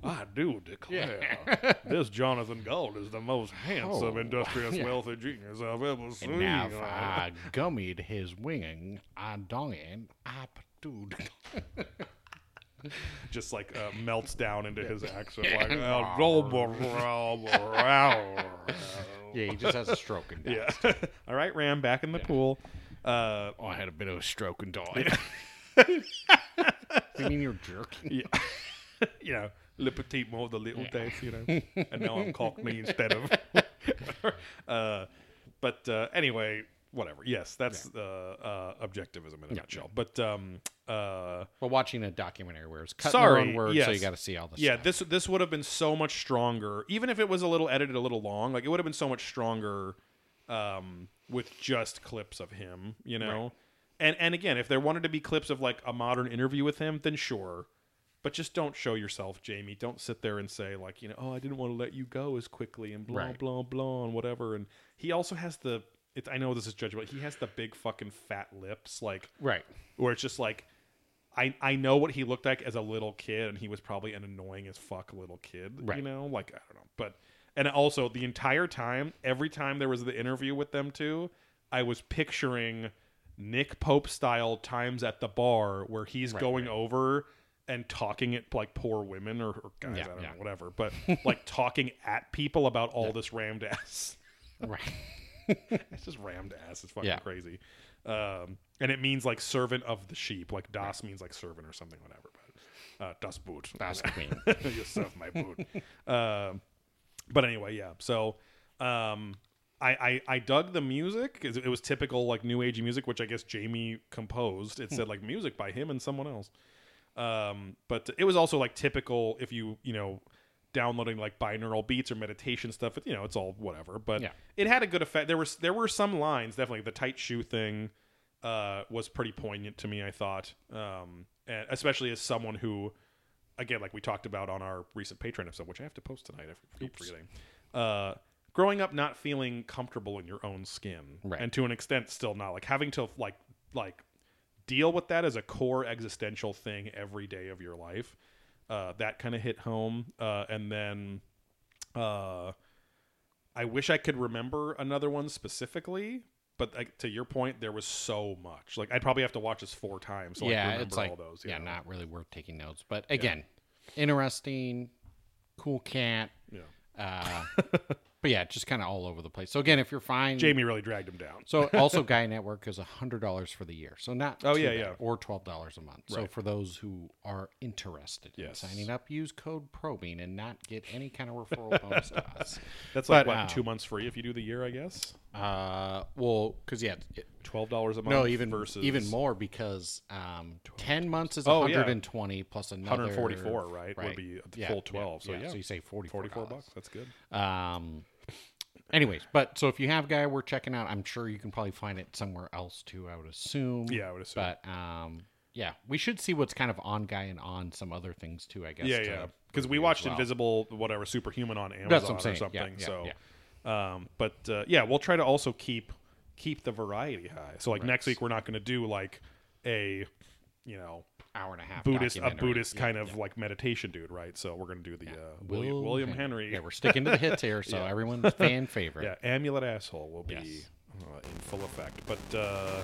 I do declare yeah. this Jonathan Galt is the most handsome, oh, industrious, yeah. wealthy genius I've ever seen. And now if I gummied his winging, I donging, I dude. Just like uh, melts down into his accent. Like, yeah, he just has a stroke and dies. Yeah. All right, Ram, back in the yeah. pool. Uh, oh, I had a bit of a stroke and died. You mean you're jerking? Yeah. You know, le petit mot, the little yeah. things, you know. And now I'm cockney instead of. uh, but uh, anyway, whatever. Yes, that's yeah. uh, uh, objectivism in a yeah. nutshell. But um, uh, well, watching a documentary where it's cut sorry, in your own words, yes. so you got to see all this. Yeah, stuff. this this would have been so much stronger, even if it was a little edited, a little long. Like it would have been so much stronger um, with just clips of him, you know. Right. And and again, if there wanted to be clips of like a modern interview with him, then sure. But just don't show yourself, Jamie. Don't sit there and say like, you know, oh, I didn't want to let you go as quickly and blah, right. blah, blah, and whatever. And he also has the, it, I know this is judgmental, he has the big fucking fat lips. Like, right. Where it's just like, I, I know what he looked like as a little kid and he was probably an annoying as fuck little kid, right. you know? Like, I don't know. But, and also the entire time, every time there was the interview with them two, I was picturing Nick Pope style times at the bar where he's right, going right. over and talking at like poor women or, or guys, yeah, I don't yeah. know, whatever, but like talking at people about all yeah. this Ram Dass. Right. It's just Ram Dass. It's fucking yeah. crazy. Um, and it means like servant of the sheep. Like Das right. means like servant or something, whatever. But uh, Das Boot. Das Queen. You serve my boot. Um, but anyway, yeah. So um, I, I, I dug the music. It was typical like new agey music, which I guess Jamie composed. It said like music by him and someone else. Um, but it was also like typical if you, you know, downloading like binaural beats or meditation stuff, you know, it's all whatever, but yeah. It had a good effect. There was, there were some lines, definitely the tight shoe thing, uh, was pretty poignant to me, I thought. Um, and especially as someone who, again, like we talked about on our recent Patreon episode, which I have to post tonight. I keep forgetting, uh, growing up not feeling comfortable in your own skin, right. And to an extent still not, like having to like like deal with that as a core existential thing every day of your life, uh, that kind of hit home. Uh, and then uh, I wish I could remember another one specifically, but like, to your point, there was so much. Like I'd probably have to watch this four times to like, yeah, remember it's like, all those. Yeah, know? Not really worth taking notes. But again, yeah. Interesting, cool cat. Yeah. Uh, but yeah, just kind of all over the place. So again, if you're fine, Jamie really dragged him down. So also, Gaia Network is a hundred dollars for the year. So not oh yeah bad, yeah or twelve dollars a month. Right. So for those who are interested yes. in signing up, use code probing and not get any kind of referral bonus to us. That's but, like what, um, two months free if you do the year, I guess. Uh, well, because yeah, it, twelve dollars a month. No, even versus even more because um, ten months is oh, one hundred and twenty yeah. plus another one hundred forty-four. Right, right, would be the yeah, full twelve. Yeah, so yeah. yeah, so you say forty forty-four bucks. That's good. Um. Anyways, but so if you have Gaia, we're checking out. I'm sure you can probably find it somewhere else too, I would assume. Yeah, I would assume. But um, yeah, we should see what's kind of on Gaia and on some other things too, I guess. Yeah, yeah. Because we watched well. Invisible, whatever, Superhuman on Amazon That's what I'm saying. or something. Yeah, so, yeah, yeah. Um, but uh, yeah, we'll try to also keep keep the variety high. So like right. next week, we're not going to do like a, you know, hour and a half Buddhist a Buddhist yeah, kind of yeah. like meditation dude, right? So we're gonna do the yeah. uh, William, William Henry. Henry. Yeah, we're sticking to the hits here, so yeah. everyone's fan favorite. Yeah, Amulet Asshole will be yes. uh, in full effect. But uh,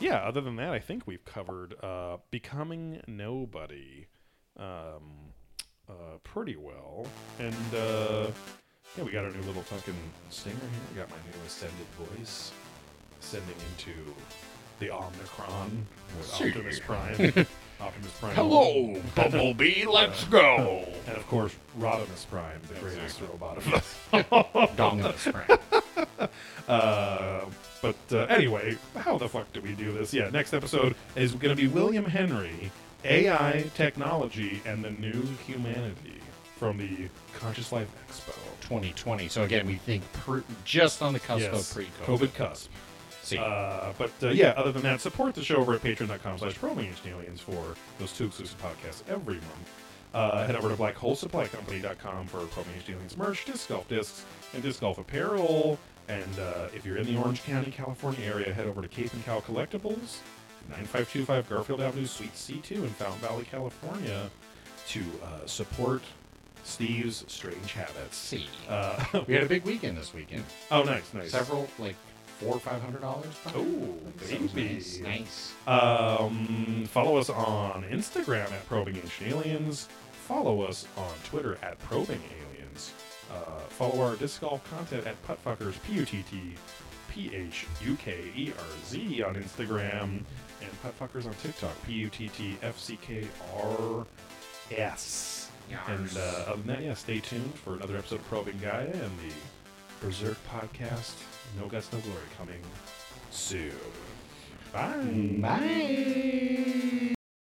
yeah, other than that, I think we've covered uh, Becoming Nobody um, uh, pretty well, and uh, yeah, we got our new little fucking stinger here. We got my new ascended voice ascending into the Omnicron with Optimus Prime. Optimus Prime. Hello, Bumblebee, let's go. And of course, Rodimus Prime, the greatest robot of us. Dominus Prime. Uh, but uh, anyway, how the fuck do we do this? Yeah, next episode is going to be William Henry, A I, technology, and the new humanity from the Conscious Life Expo twenty twenty. So again, we think per- just on the cusp yes, of pre-COVID. COVID cusp. Uh, but uh, yeah, other than that, support the show over at patreon.com slash probing ancient aliens for those two exclusive podcasts every month. Uh, head over to black hole supply company dot com for probing ancient aliens merch, disc golf discs, and disc golf apparel. And uh, if you're in the Orange County, California area, head over to Cape and Cow Collectibles, nine five two five Garfield Avenue, Suite C two in Fountain Valley, California, to uh, support Steve's strange habits. See, uh, we had a big weekend this weekend. Oh, nice, nice. Several, like, Four or five hundred dollars. Oh, baby, nice. nice. Um, follow us on Instagram at Probing Ancient Aliens. Follow us on Twitter at Probing Aliens. Uh, follow our disc golf content at Puttfuckers P U T T P H U K E R Z on Instagram and Puttfuckers on TikTok P U T T F C K R S. And uh, other than that, yeah, stay tuned for another episode of Probing Gaia and the Berserk podcast. No Guts, No Glory coming soon. Bye. Bye.